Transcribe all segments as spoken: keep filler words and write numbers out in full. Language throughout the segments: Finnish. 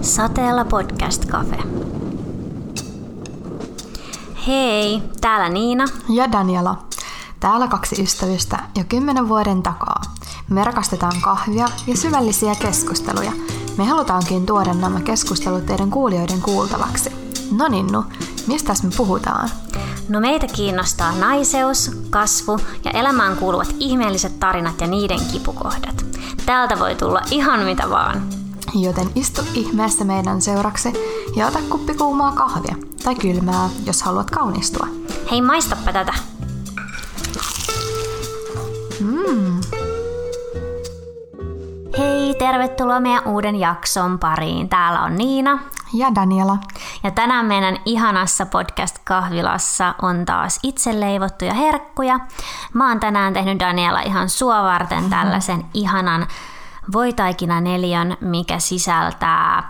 Sateella podcast cafe. Hei, täällä Niina ja Daniela. Täällä kaksi ystävystä jo kymmenen vuoden takaa. Me rakastetaan kahvia ja syvällisiä keskusteluja. Me halutaankin tuoda nämä keskustelut teidän kuulijoiden kuultavaksi. No ninnu, mistäs me puhutaan? No meitä kiinnostaa naiseus, kasvu ja elämään kuuluvat ihmeelliset tarinat ja niiden kipukohdat. Täältä voi tulla ihan mitä vaan. Joten istu ihmeessä meidän seuraksi ja ota kuppi kuumaa kahvia tai kylmää, jos haluat kaunistua. Hei, maistappa tätä! Mm. Hei, tervetuloa meidän uuden jakson pariin. Täällä on Niina ja Daniela. Ja tänään meidän ihanassa podcast-kahvilassa on taas itse leivottuja herkkuja. Mä oon tänään tehnyt Daniela ihan sua varten mm-hmm. tällaisen ihanan voitaikinaneliön, mikä sisältää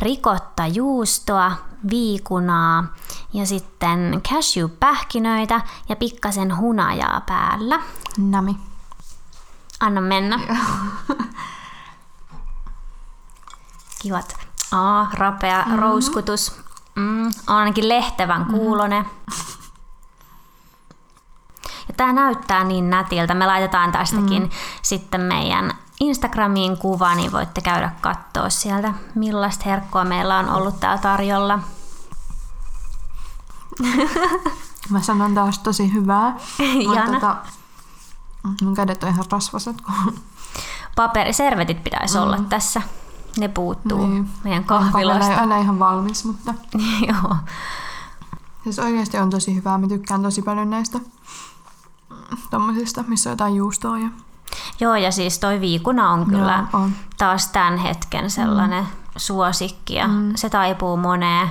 ricotta juustoa, viikunaa ja sitten cashew-pähkinöitä ja pikkasen hunajaa päällä. Nami. Anna mennä. Kivat. Aa, rapea mm-hmm. rouskutus. Mm, on ainakin lehtevän kuulone. Mm-hmm. Ja tää näyttää niin nätiltä. Me laitetaan tästäkin mm-hmm. sitten meidän Instagramiin kuva, niin voitte käydä katsoa sieltä, millaista herkkua meillä on ollut täällä tarjolla. Mä sanon taas tosi hyvää. Tota, mun kädet on ihan rasvaset. Paperiservetit pitäisi mm. olla tässä. Ne puuttuu niin meidän kahvilasta. Ei aina ihan valmis, mutta joo. Siis oikeasti on tosi hyvää. Mä tykkään tosi paljon näistä tommosista, missä on jotain juustoa ja joo, ja siis toi viikuna on kyllä joo, on. taas tämän hetken sellainen mm. suosikki ja mm. se taipuu moneen.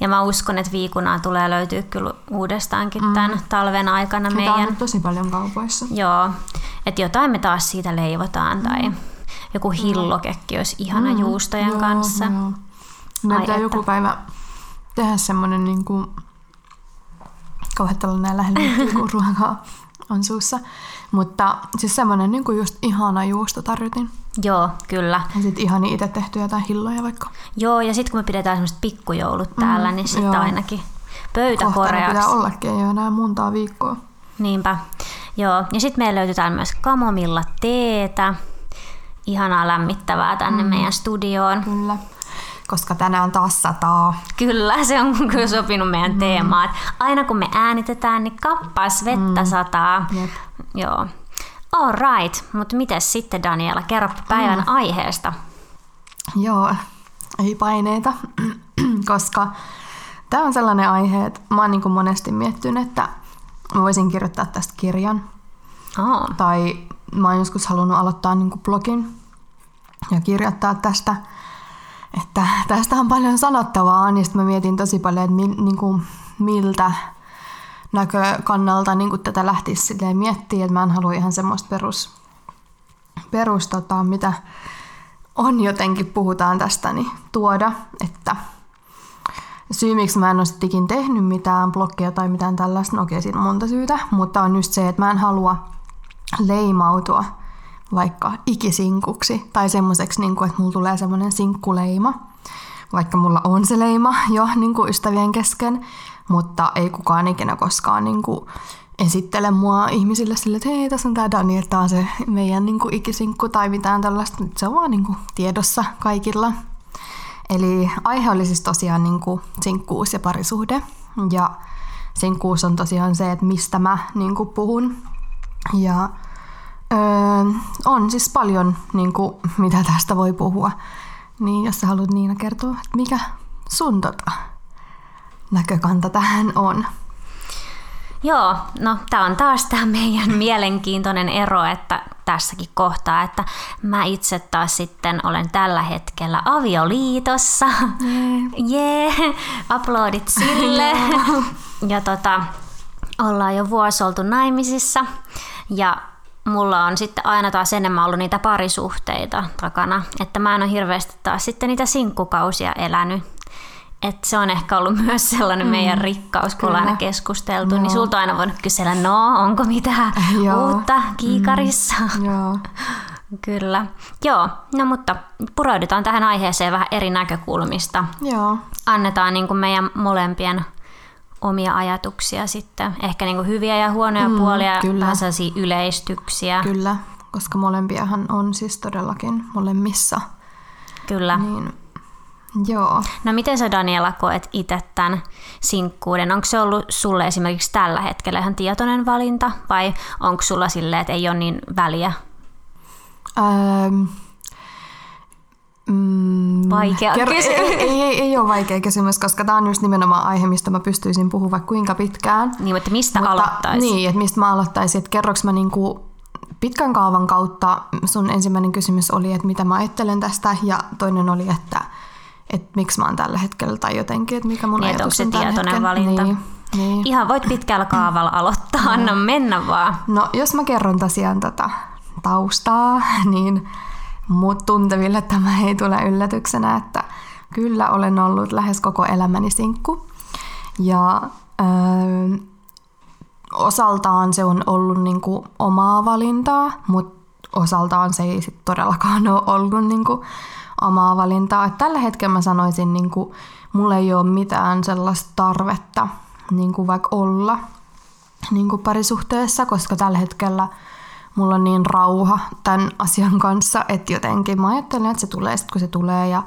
Ja mä uskon, että viikunaa tulee löytyä kyllä uudestaankin mm. tämän talven aikana ja meidän. Tämä on tosi paljon kaupoissa. Joo, että jotain me taas siitä leivotaan mm. tai joku hillokekki olisi ihana mm. juustojen joo, kanssa. Joo. Me pitää että joku päivä tehdä semmoinen niin kuin kauhettelu näin lähellä ruokaa on suussa. Mutta siis semmoinen niin kuin just ihana juusto tarjotin. Joo, kyllä. Ja sit ihan itse tehtyjä tai hilloja vaikka. Joo, ja sit kun me pidetään semmoset pikkujoulut täällä, mm, niin sit joo. ainakin pöytäkoreaksi. Kohta ne pitää ollakin, ei ole enää montaa viikkoa. Niinpä, joo. Ja sit meillä löytetään myös kamomilla-teetä. Ihanaa lämmittävää tänne mm. meidän studioon. Kyllä, koska tänään taas sataa. Kyllä, se on kyllä sopinut meidän mm. teemaan. Aina kun me äänitetään, niin kappas vettä mm. sataa. Jep. Joo. All right, mutta mites sitten Daniela, kerro päivän mm. aiheesta. Joo, ei paineita, koska tämä on sellainen aihe, että mä oon niin kuin monesti miettinyt, että mä voisin kirjoittaa tästä kirjan. Oh. Tai mä oon joskus halunnut aloittaa niin kuin blogin ja kirjoittaa tästä. Että tästä on paljon sanottavaa, niin sitten mä mietin tosi paljon, että mi- niin kuin miltä näkökannalta niin kuin tätä lähtisi silleen miettimään, että mä en halua ihan semmoista perus, perus tota, mitä on jotenkin puhutaan tästä, niin tuoda, että syy miksi mä en ole sittenkin tehnyt mitään bloggia tai mitään tällaista, no okei, siinä on monta syytä, mutta on just se, että mä en halua leimautua vaikka ikisinkuksi tai semmoiseksi, niin että mulla tulee semmoinen sinkkuleima, vaikka mulla on se leima jo niin kuin ystävien kesken, mutta ei kukaan ikinä koskaan niin kuin esittele mua ihmisille sille, että hei, tässä on tää Dani, että tää on se meidän niin kuin ikisinkku tai mitään tällaista. Se on vaan niin kuin tiedossa kaikilla. Eli aihe oli siis tosiaan niin kuin sinkkuus ja parisuhde. Ja sinkkuus on tosiaan se, että mistä mä niin kuin puhun. Ja öö, on siis paljon, niin kuin, mitä tästä voi puhua. Niin jos sä haluat Niina kertoa, että mikä sun tota näkökanta tähän on. Joo, no tää on taas tää meidän mielenkiintoinen ero, että tässäkin kohtaa, että mä itse taas sitten olen tällä hetkellä avioliitossa. Jee, yeah. yeah. Aplodit sille. ja tota, ollaan jo vuosi oltu naimisissa ja mulla on sitten aina taas enemmän ollut niitä parisuhteita takana, että mä en ole hirveästi taas sitten niitä sinkkukausia elänyt. Että se on ehkä ollut myös sellainen mm. meidän rikkaus, kun ollaan aina keskusteltu. No. Niin sulta on aina voinut kysellä, no onko mitään uutta kiikarissa? Mm. Joo. Kyllä. Joo, no mutta pureudutaan tähän aiheeseen vähän eri näkökulmista. Joo. Annetaan niin kuin meidän molempien omia ajatuksia sitten. Ehkä niin kuin hyviä ja huonoja mm, puolia, kyllä. Vähän sellaisia yleistyksiä. Kyllä, koska molempiahan on siis todellakin molemmissa. Kyllä. Niin. Joo. No miten sä, Daniela, koet itse tämän sinkkuuden? Onko se ollut sulle esimerkiksi tällä hetkellä ihan tietoinen valinta vai onko sulla silleen, että ei ole niin väliä? Ähm, mm, vaikea ker- kysymys. Ei, ei, ei, ei ole vaikea kysymys, koska tämä on just nimenomaan aihe, mistä mä pystyisin puhua vaikka kuinka pitkään. Niin, mutta mistä mutta, aloittaisin? Niin, että mistä mä aloittaisin, että kerroks mä niinku pitkän kaavan kautta, sun ensimmäinen kysymys oli, että mitä mä ajattelen tästä ja toinen oli, että että miksi mä oon tällä hetkellä tai jotenkin, että mikä mun niin, ajatus on tällä hetkellä. Niin, niin. Ihan voit pitkällä kaavalla aloittaa, no. Anna mennä vaan. No jos mä kerron tosiaan tätä taustaa, niin mut tunteville tämä ei tule yllätyksenä, että kyllä olen ollut lähes koko elämäni sinkku. Ja öö, osaltaan se on ollut niinku omaa valintaa, mutta osaltaan se ei sit todellakaan ole ollut niinku omaa valintaa. Et tällä hetkellä mä sanoisin, niin kuin, mulla ei ole mitään sellaista tarvetta niin kuin vaikka olla niin kuin parisuhteessa, koska tällä hetkellä mulla on niin rauha tämän asian kanssa, että jotenkin mä ajattelen, että se tulee sitten kun se tulee ja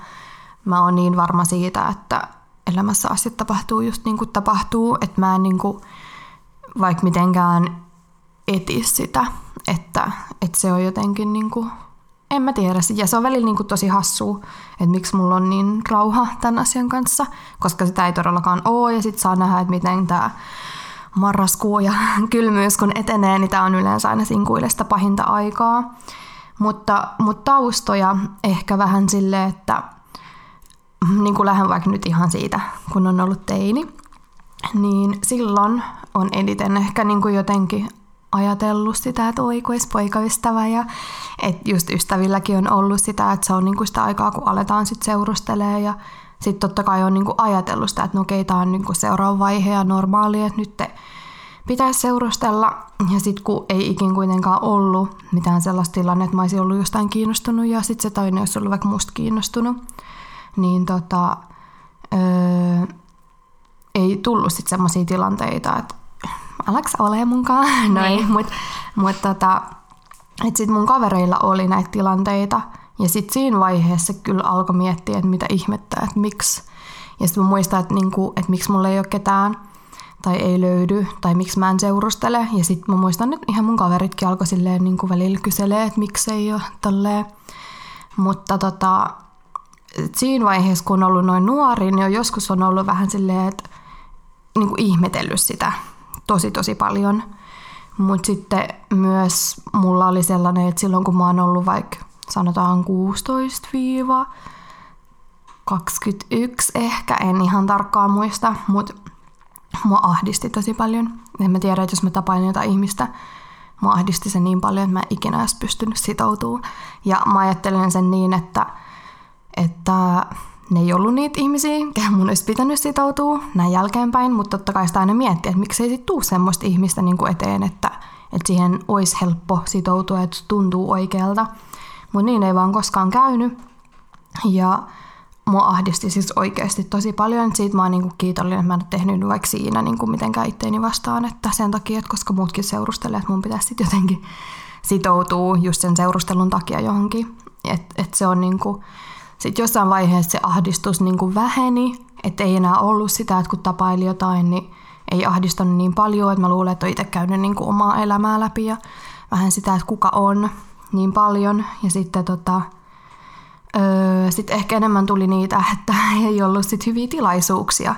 mä oon niin varma siitä, että elämässä asiat tapahtuu just niin kuin tapahtuu, että mä en niin kuin, vaikka mitenkään eti sitä, että, että se on jotenkin niin kuin, en mä tiedä. Ja se on välillä niin kuin tosi hassua, että miksi mulla on niin rauha tämän asian kanssa, koska sitä ei todellakaan ole. Ja sit saa nähdä, että miten tämä marraskuu ja kylmyys kun etenee, niin tää on yleensä aina sinkuille sitä pahinta aikaa. Mutta, mutta taustoja ehkä vähän silleen, että niin kuin lähden vaikka nyt ihan siitä, kun on ollut teini, niin silloin on eniten ehkä niin kuin jotenkin ajatellut sitä, että oi kun olisi poikaystävä ja että just ystävilläkin on ollut sitä, että se on niinku sitä aikaa, kun aletaan sit seurustelemaan ja sit totta kai on niinku ajatellut sitä, että no okei, tää on niinku seuraava vaihe ja normaali, että nyt pitäisi seurustella ja sit kun ei ikin kuitenkaan ollut mitään sellaista tilannetta, että mä olisin ollut jostain kiinnostunut ja sit se toinen olisi ollut vaikka musta kiinnostunut, niin tota öö, ei tullut sit semmosia tilanteita, että alaks ole munkaan, noin, mut, mut tota, et sit mun kavereilla oli näitä tilanteita ja sit siinä vaiheessa kyllä alkoi miettiä, että mitä ihmettä, että miksi. Ja sit mä muistan, että niinku, et miksi mulla ei ole ketään tai ei löydy tai miksi mä en seurustele ja sit mä muistan, että ihan mun kaveritkin alkoi silleen niinku välillä kyselee, että miksi ei ole tolleen. Mutta tota, siinä vaiheessa kun on ollut noin nuori, niin on joskus on ollut vähän silleen, että niinku ihmetellyt sitä tosi tosi paljon, mutta sitten myös mulla oli sellainen, että silloin kun mä oon ollut vaikka sanotaan kuusitoista kaksikymmentäyksi ehkä, en ihan tarkkaan muista, mutta mua ahdisti tosi paljon. En mä tiedä, että jos mä tapaan jotain ihmistä, mua ahdisti se niin paljon, että mä en ikinä olisi pystynyt sitoutumaan. Ja mä ajattelen sen niin, että, että ne ei ollut niitä ihmisiä, kehen mun olisi pitänyt sitoutua näin jälkeenpäin, mutta totta kai sitä aina miettii, että miksei sit tuu semmoista ihmistä niinku eteen, että, että siihen olisi helppo sitoutua, että tuntuu oikealta. Mutta niin ei vaan koskaan käynyt. Ja mua ahdisti siis oikeasti tosi paljon. Siitä mä oon niinku kiitollinen, että mä en ole tehnyt vaikka siinä niinku mitenkään itteeni vastaan, että sen takia, että koska muutkin seurustelee, että mun pitäisi sit jotenkin sitoutua just sen seurustelun takia johonkin. Että et se on niinku... Sitten jossain vaiheessa se ahdistus niin kuin väheni, että ei enää ollut sitä, että kun tapaili jotain, niin ei ahdistanut niin paljon, että mä luulen, että on itse käynyt niin kuin omaa elämää läpi ja vähän sitä, että kuka on niin paljon. Ja sitten tota, öö, sit ehkä enemmän tuli niitä, että ei ollut sit hyviä tilaisuuksia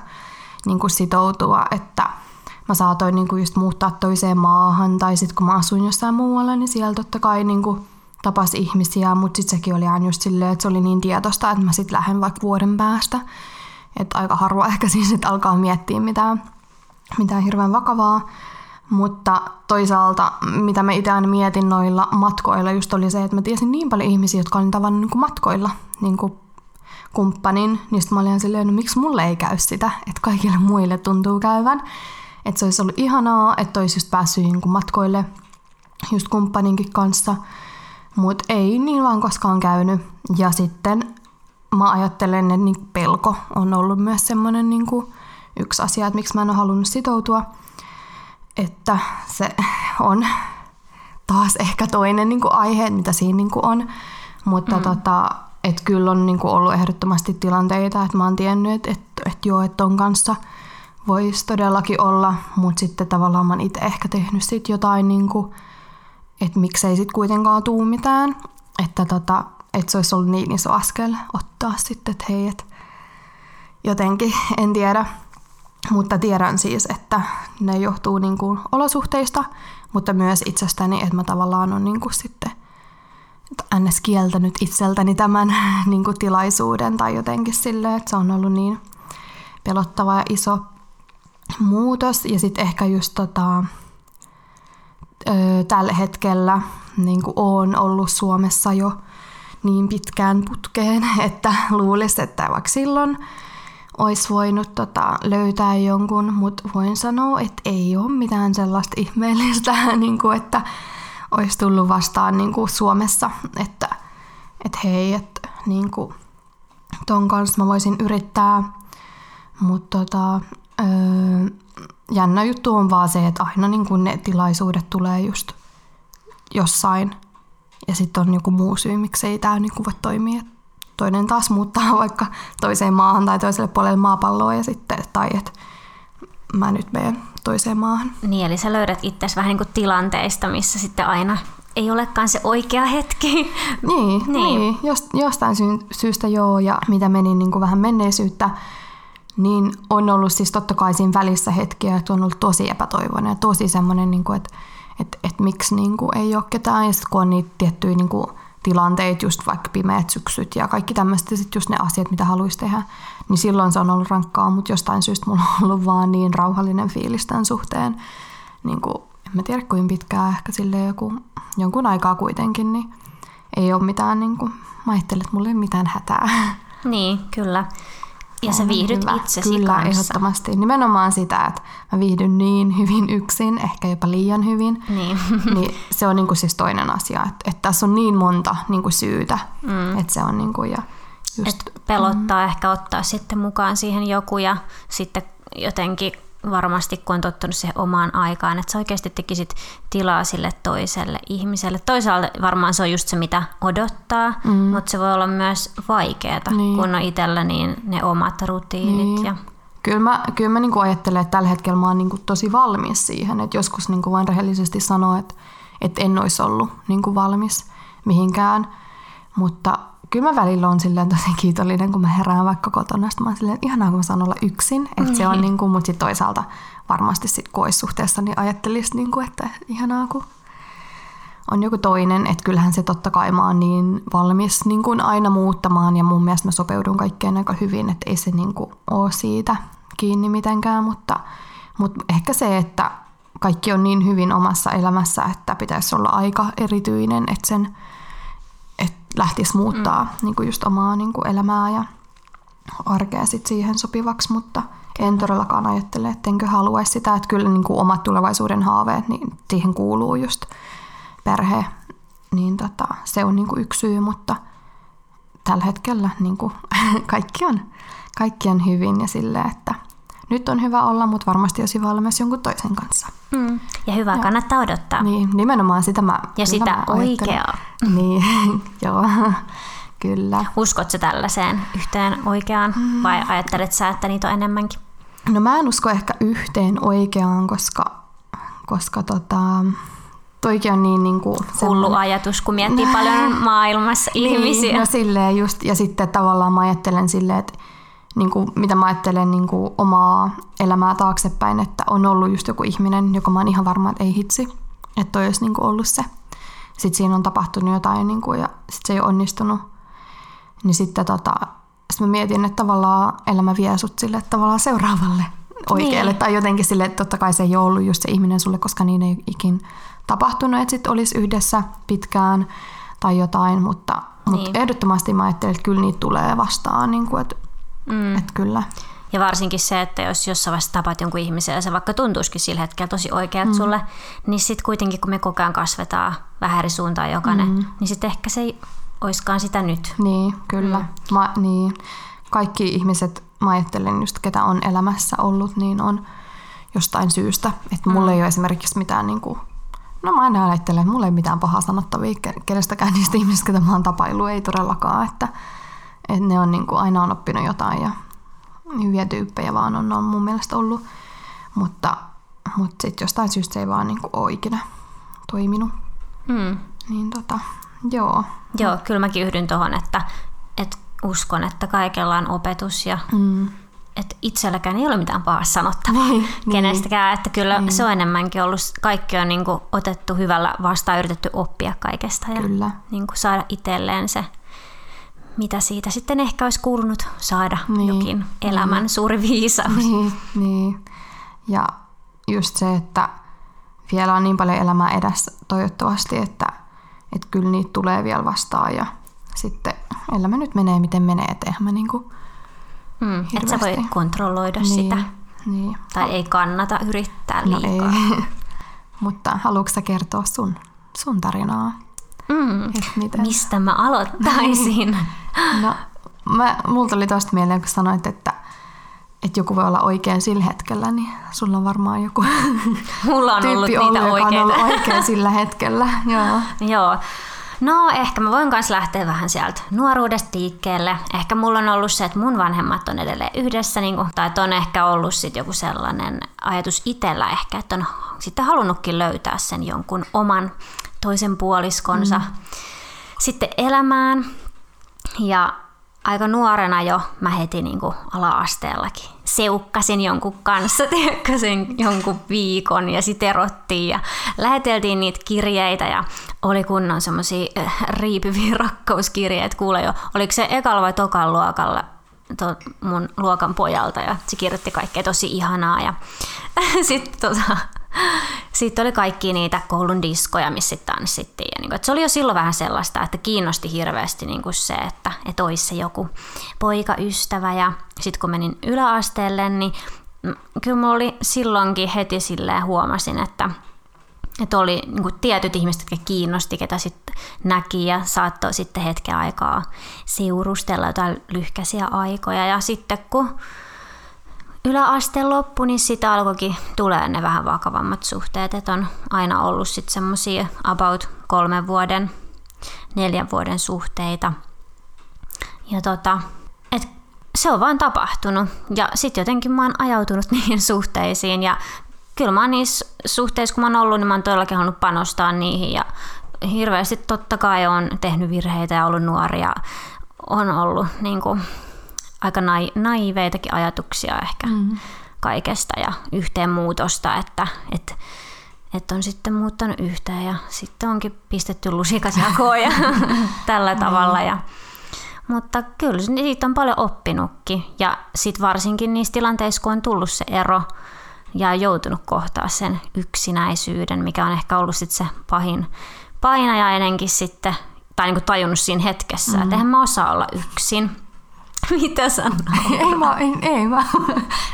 niin kuin sitoutua, että mä saatoin niin kuin just muuttaa toiseen maahan tai sitten kun mä asuin jossain muualla, niin siellä totta kai... Niin kuin tapas ihmisiä, mutta sitten sekin oli aina just silleen, että se oli niin tietoista, että mä sitten lähden vaikka vuoden päästä. Että aika harvoin ehkä siis, että alkaa miettiä mitään, mitään hirveän vakavaa. Mutta toisaalta, mitä mä itse aina mietin noilla matkoilla, just oli se, että mä tiesin niin paljon ihmisiä, jotka olin tavannut niin kuin matkoilla, niin kuin kumppanin, niin sitten mä olin silleen, no miksi mulle ei käy sitä, että kaikille muille tuntuu käyvän. Että se olisi ollut ihanaa, että olisi just päässyt matkoille just kumppaninkin kanssa, mut ei niin vaan koskaan käynyt. Ja sitten mä ajattelen, että pelko on ollut myös semmoinen niin kuin yksi asia, että miksi mä en ole halunnut sitoutua. Että se on taas ehkä toinen niin kuin aihe, mitä siinä niin kuin on. Mutta mm. tota, et kyllä on niin kuin ollut ehdottomasti tilanteita, että mä oon tiennyt, että et joo, että ton kanssa voisi todellakin olla. Mutta sitten tavallaan mä oon itse ehkä tehnyt sit jotain, niin kuin, että miksei sit kuitenkaan tuu mitään. Että tota, et se olisi ollut niin iso askel ottaa sitten, että hei, et jotenkin en tiedä. Mutta tiedän siis, että ne johtuu niin kuin olosuhteista, mutta myös itsestäni, että mä tavallaan on niin kuin sitten ns. Kieltänyt itseltäni tämän niin kuin tilaisuuden tai jotenkin silleen, että se on ollut niin pelottava ja iso muutos. Ja sitten ehkä just tota, ö, tällä hetkellä niin kuin olen ollut Suomessa jo niin pitkään putkeen, että luulisi, että vaikka silloin olisi voinut tota, löytää jonkun, mutta voin sanoa, että ei ole mitään sellaista ihmeellistä, niin kuin, että olisi tullut vastaan niin kuin Suomessa, että et hei, että niin kuin, ton kanssa mä voisin yrittää. Mutta tota, öö, jännä juttu on vaan se, että aina niin kuin ne tilaisuudet tulee just jossain ja sitten on joku muu syy, miksei tämä niin kuin voi toimia. Toinen taas muuttaa vaikka toiseen maahan tai toiselle puolelle maapalloa ja sitten, tai että mä nyt menen toiseen maahan. Niin, eli sä löydät itsesi vähän niin kuin tilanteista, missä sitten aina ei olekaan se oikea hetki. Niin, niin. niin. Jost, jostain sy- syystä joo, ja mitä meni niin kuin vähän menneisyyttä, niin on ollut siis totta kai siinä välissä hetkiä, että on ollut tosi epätoivoinen ja tosi semmoinen, niin kuin, että, että, että miksi niin kuin ei ole ketään, ja sitten kun on niitä tiettyjä niin kuin tilanteet, just vaikka pimeät syksyt ja kaikki tämmöiset, sitten just ne asiat, mitä haluaisi tehdä, niin silloin se on ollut rankkaa, mutta jostain syystä mulla on ollut vaan niin rauhallinen fiilis tämän suhteen. Niin kuin, en mä tiedä kuinka pitkään, ehkä silleen joku, jonkun aikaa kuitenkin, niin ei ole mitään, niin kuin, mä ajattelen, että mulla ei ole mitään hätää. Niin, kyllä. Ja sä viihdyt hyvä. itsesi kyllä, kanssa. Kyllä, ehdottomasti. Nimenomaan sitä, että mä viihdyn niin hyvin yksin, ehkä jopa liian hyvin. Niin. Niin se on niinku siis toinen asia, että, että tässä on niin monta niinku syytä. Mm. Että se on niinku ja just, et pelottaa mm. ehkä ottaa sitten mukaan siihen joku ja sitten jotenkin varmasti kun on tottunut siihen omaan aikaan, että sä oikeasti tekisit tilaa sille toiselle ihmiselle. Toisaalta varmaan se on just se, mitä odottaa, mm. mutta se voi olla myös vaikeaa, niin. kun on itsellä niin ne omat rutiinit. Niin. Ja kyllä mä, kyllä mä niinku ajattelen, että tällä hetkellä mä oon niinku tosi valmis siihen, että joskus niinku vain rehellisesti sanoa, että, että en olisi ollut niinku valmis mihinkään, mutta kyllä mä välillä on silleen tosi kiitollinen, kun mä herään vaikka kotona, sitten mä oon silleen, että ihanaa, kun mä saan olla yksin. Että se on niin kuin, mutta sitten toisaalta varmasti sit, kun olisi suhteessa, niin ajattelisi, niin kuin, että ihanaa, kun on joku toinen. Että kyllähän se totta kai mä oon niin valmis niin kuin aina muuttamaan ja mun mielestä mä sopeudun kaikkeen aika hyvin. Että ei se niin kuin ole siitä kiinni mitenkään, mutta, mutta ehkä se, että kaikki on niin hyvin omassa elämässä, että pitäisi olla aika erityinen, että sen lähtisi muuttaa mm. niin kuin just omaa niin kuin elämää ja arkea sit siihen sopivaksi, mutta en todellakaan ajattele, että enkö haluaisi sitä. Että kyllä niin kuin omat tulevaisuuden haaveet, niin siihen kuuluu just perhe. Niin tota, se on niin kuin yksi syy, mutta tällä hetkellä niin kuin kaikki, on, kaikki on hyvin ja silleen, että nyt on hyvä olla, mutta varmasti olisi hyvä olla myös jonkun toisen kanssa. Mm. Ja hyvää ja kannattaa odottaa. Niin, nimenomaan sitä mä Ja sitä mä oikeaa. Niin, joo, kyllä. Uskotko tällaiseen yhteen oikeaan mm. vai ajattelet sä, että niitä on enemmänkin? No mä en usko ehkä yhteen oikeaan, koska, koska tota, toikin on niin, niin kuin hullu ajatus, kun miettii paljon maailmassa niin, ihmisiä. No silleen just, ja sitten tavallaan mä ajattelen silleen, että niin kuin, mitä mä ajattelen niin kuin omaa elämää taaksepäin, että on ollut just joku ihminen, joka mä oon ihan varma, että ei hitsi, että toi olisi niin kuin ollut se. Sitten siinä on tapahtunut jotain niin kuin, ja sitten se ei ole onnistunut. Niin sitten tota, sit mä mietin, että tavallaan elämä vie sut sille tavallaan seuraavalle oikealle. Niin. Tai jotenkin sille, että totta kai se ei ole ollut just se ihminen sulle, koska niin ei ikin tapahtunut, että sit olisi yhdessä pitkään tai jotain, mutta Mutta niin. ehdottomasti mä ajattelen, että kyllä niitä tulee vastaan. Niin kuin, että, mm. että kyllä. Ja varsinkin se, että jos jossain vaiheessa tapaat jonkun ihmisen ja se vaikka tuntuisikin sillä hetkellä tosi oikealta mm. sulle, niin sitten kuitenkin kun me koko ajan kasvetaan vähän eri suuntaan jokainen, mm. niin sitten ehkä se ei oiskaan sitä nyt. Niin, kyllä. Mm. Mä, niin. Kaikki ihmiset, mä ajattelen just ketä on elämässä ollut, niin on jostain syystä. Että mulla mm. ei ole esimerkiksi mitään, niin kuin, no mä aina ajattelen, että mulla ei mitään pahaa sanottavia kenestäkään niistä ihmisistä, ketä mä oon tapailu, ei todellakaan. Että, että ne on niin kuin, aina on oppinut jotain ja hyviä tyyppejä vaan on, on mun mielestä ollut. Mutta, mutta sitten jostain syystä se ei vaan niin kuin, ole ikinä toiminut. Mm. Niin tota, joo. Joo, kyllä mäkin yhdyn tohon, että, että uskon, että kaikella on opetus ja mm. että itselläkään ei ole mitään pahaa sanottavaa niin, kenestäkään. Että kyllä niin. se on enemmänkin ollut, kaikki on niin kuin otettu hyvällä vastaan, yritetty oppia kaikesta ja niin kuin saada itselleen se, mitä siitä sitten ehkä olisi kuulunut saada niin. jokin elämän niin. suuri viisaus. Niin, niin. Ja just se, että vielä on niin paljon elämää edessä toivottavasti, että, että kyllä niitä tulee vielä vastaan ja sitten elämä nyt menee miten menee, et eihän mä niinku mm, että sä voi kontrolloida niin, sitä. Niin. Tai ei kannata yrittää no liikaa. Mutta haluatko sä kertoa sun, sun tarinaa? Mm. Mistä mä aloittaisin? No, mä, multa oli tosta mieleen, kun sanoit, että, että joku voi olla oikein sillä hetkellä, niin sulla on varmaan joku Mulla on tyyppi ollut, niitä ollut joka on ollut oikein sillä hetkellä. Joo. Joo. No ehkä mä voin myös lähteä vähän sieltä nuoruudesta liikkeelle. Ehkä mulla on ollut se, että mun vanhemmat on edelleen yhdessä, niin kun, tai on ehkä ollut sit joku sellainen ajatus itsellä ehkä, että on sitten halunnutkin löytää sen jonkun oman toisen puoliskonsa mm. sitten elämään. Ja aika nuorena jo mä heti niin kun ala-asteellakin seukkasin jonkun kanssa, teekkasin jonkun viikon ja sit erottiin ja läheteltiin niitä kirjeitä ja oli kunnon semmosia riipiviä rakkauskirjeitä, kuule jo, oliko se ekalla vai tokan luokalla to, mun luokan pojalta ja se kirjoitti kaikkea tosi ihanaa ja sit tota, sit oli kaikki niitä koulun diskoja, missä tanssittiin ja niinku, se oli jo silloin vähän sellaista, että kiinnosti hirveästi niinku se, että et ois se joku poikaystävä ja sit kun menin yläasteelle, niin kyllä mulla oli silloinkin heti silleen huomasin, että että oli niinku tietyt ihmiset, jotka kiinnosti, ketä sitten näki ja saattoi sitten hetken aikaa seurustella jotain lyhkäisiä aikoja. Ja sitten kun yläaste loppui, niin sitä alkoikin tulee ne vähän vakavammat suhteet. Että on aina ollut sitten semmoisia about kolmen vuoden, neljän vuoden suhteita. Ja tota, et se on vaan tapahtunut. Ja sitten jotenkin mä oon ajautunut niihin suhteisiin ja kyllä mä oon niissä suhteissa, kun mä oon ollut, niin mä oon todellakin halunnut panostaa niihin ja hirveästi totta kai oon tehnyt virheitä ja ollut nuori ja on ollut niin kuin, aika naiveitakin ajatuksia ehkä mm. kaikesta ja yhteenmuutosta, että et, et on sitten muuttanut yhteen ja sitten onkin pistetty lusikat jakoon ja tällä tavalla. Ja, mutta kyllä siitä on paljon oppinutkin ja sit varsinkin niissä tilanteissa, kun on tullut se ero, ja joutunut kohtaa sen yksinäisyyden, mikä on ehkä ollut sit se pahin painajainenkin sitten, tai niinku tajunnut siinä hetkessä, mm-hmm. että eihän mä osaa olla yksin. Mitä sanoo? Ei mä, ei, ei mä,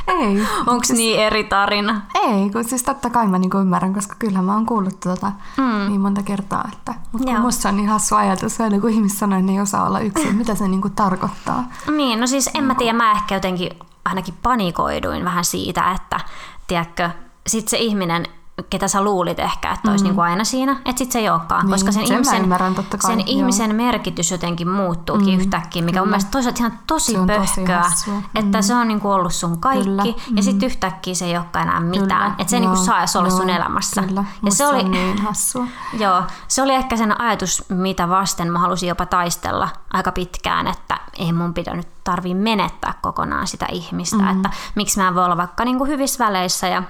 ei. Onks siis, niin eri tarina? Ei, kun siis totta kai mä niinku ymmärrän, koska kyllä mä oon kuullut tota mm. niin monta kertaa, että mutta musta on niin hassu ajatus aina, kun ihmiset sanoo, että ne ei osaa olla yksin. Mitä se niinku tarkoittaa? Niin, no siis en niin. mä tiedä, mä ehkä jotenkin ainakin panikoiduin vähän siitä, että tiedätkö, sit se ihminen, ketä sä luulit ehkä, että olisi mm. niinku aina siinä, että sit se ei olekaan, niin, koska sen, sen, ihmisen, ymmärrän, sen ihmisen merkitys jotenkin muuttuukin mm. yhtäkkiä, mikä mm. on mielestäni toisaalta ihan tosi pöhköä, että mm. se on niinku ollut sun kaikki, kyllä. ja sitten yhtäkkiä se ei olekaan enää mitään, että se joo. niinku saisi olla joo. sun elämässä. Kyllä. Ja se oli, niin joo, se oli ehkä sen ajatus, mitä vasten mä halusin jopa taistella aika pitkään, että ei mun pitänyt tarvii menettää kokonaan sitä ihmistä, mm. että miksi mä en voi olla vaikka niinku hyvissä väleissä ja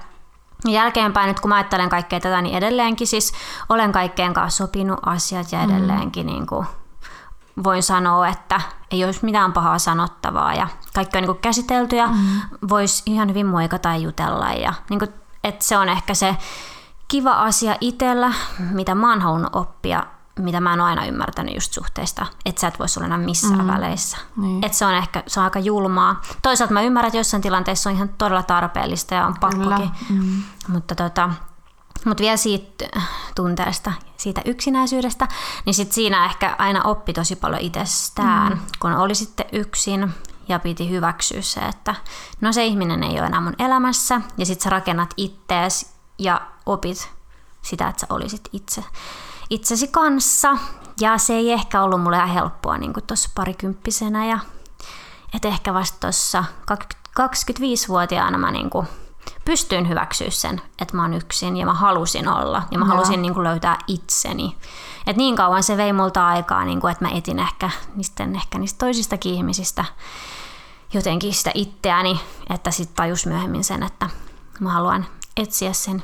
jälkeenpäin nyt kun mä ajattelen kaikkea tätä, niin edelleenkin siis olen kaikkeen kanssa sopinut asiat ja edelleenkin mm. niin kuin voin sanoa, että ei olisi mitään pahaa sanottavaa ja kaikki on niin kuin käsitelty ja mm. voisi ihan hyvin moikata ja jutella ja niin kuin, että se on ehkä se kiva asia itsellä, mitä mä oon halunnut oppia mitä mä oon aina ymmärtänyt just suhteista, että sä et voi olla enää missään mm. väleissä. Niin. Että se on ehkä se on aika julmaa. Toisaalta mä ymmärrän, että jossain tilanteessa on ihan todella tarpeellista ja on pakkokin. Mm. Mutta tota, mut vielä siitä tunteesta, siitä yksinäisyydestä, niin sit siinä ehkä aina oppi tosi paljon itsestään, mm. kun oli sitten yksin ja piti hyväksyä se, että no se ihminen ei ole enää mun elämässä ja sit sä rakennat ittees ja opit sitä, että sä olisit itse. itsesi kanssa, ja se ei ehkä ollut mulle ihan helppoa niin kuin tuossa parikymppisenä, ja et ehkä vasta tuossa kaksikymmentäviisivuotiaana mä niin kuin pystyin hyväksyä sen, että mä oon yksin, ja mä halusin olla, ja mä Joo. halusin niin kuin löytää itseni. Et niin kauan se vei multa aikaa, niin kuin, että mä etin ehkä niistä, ehkä niistä toisistakin ihmisistä jotenkin sitä itseäni, että sit tajus myöhemmin sen, että mä haluan etsiä sen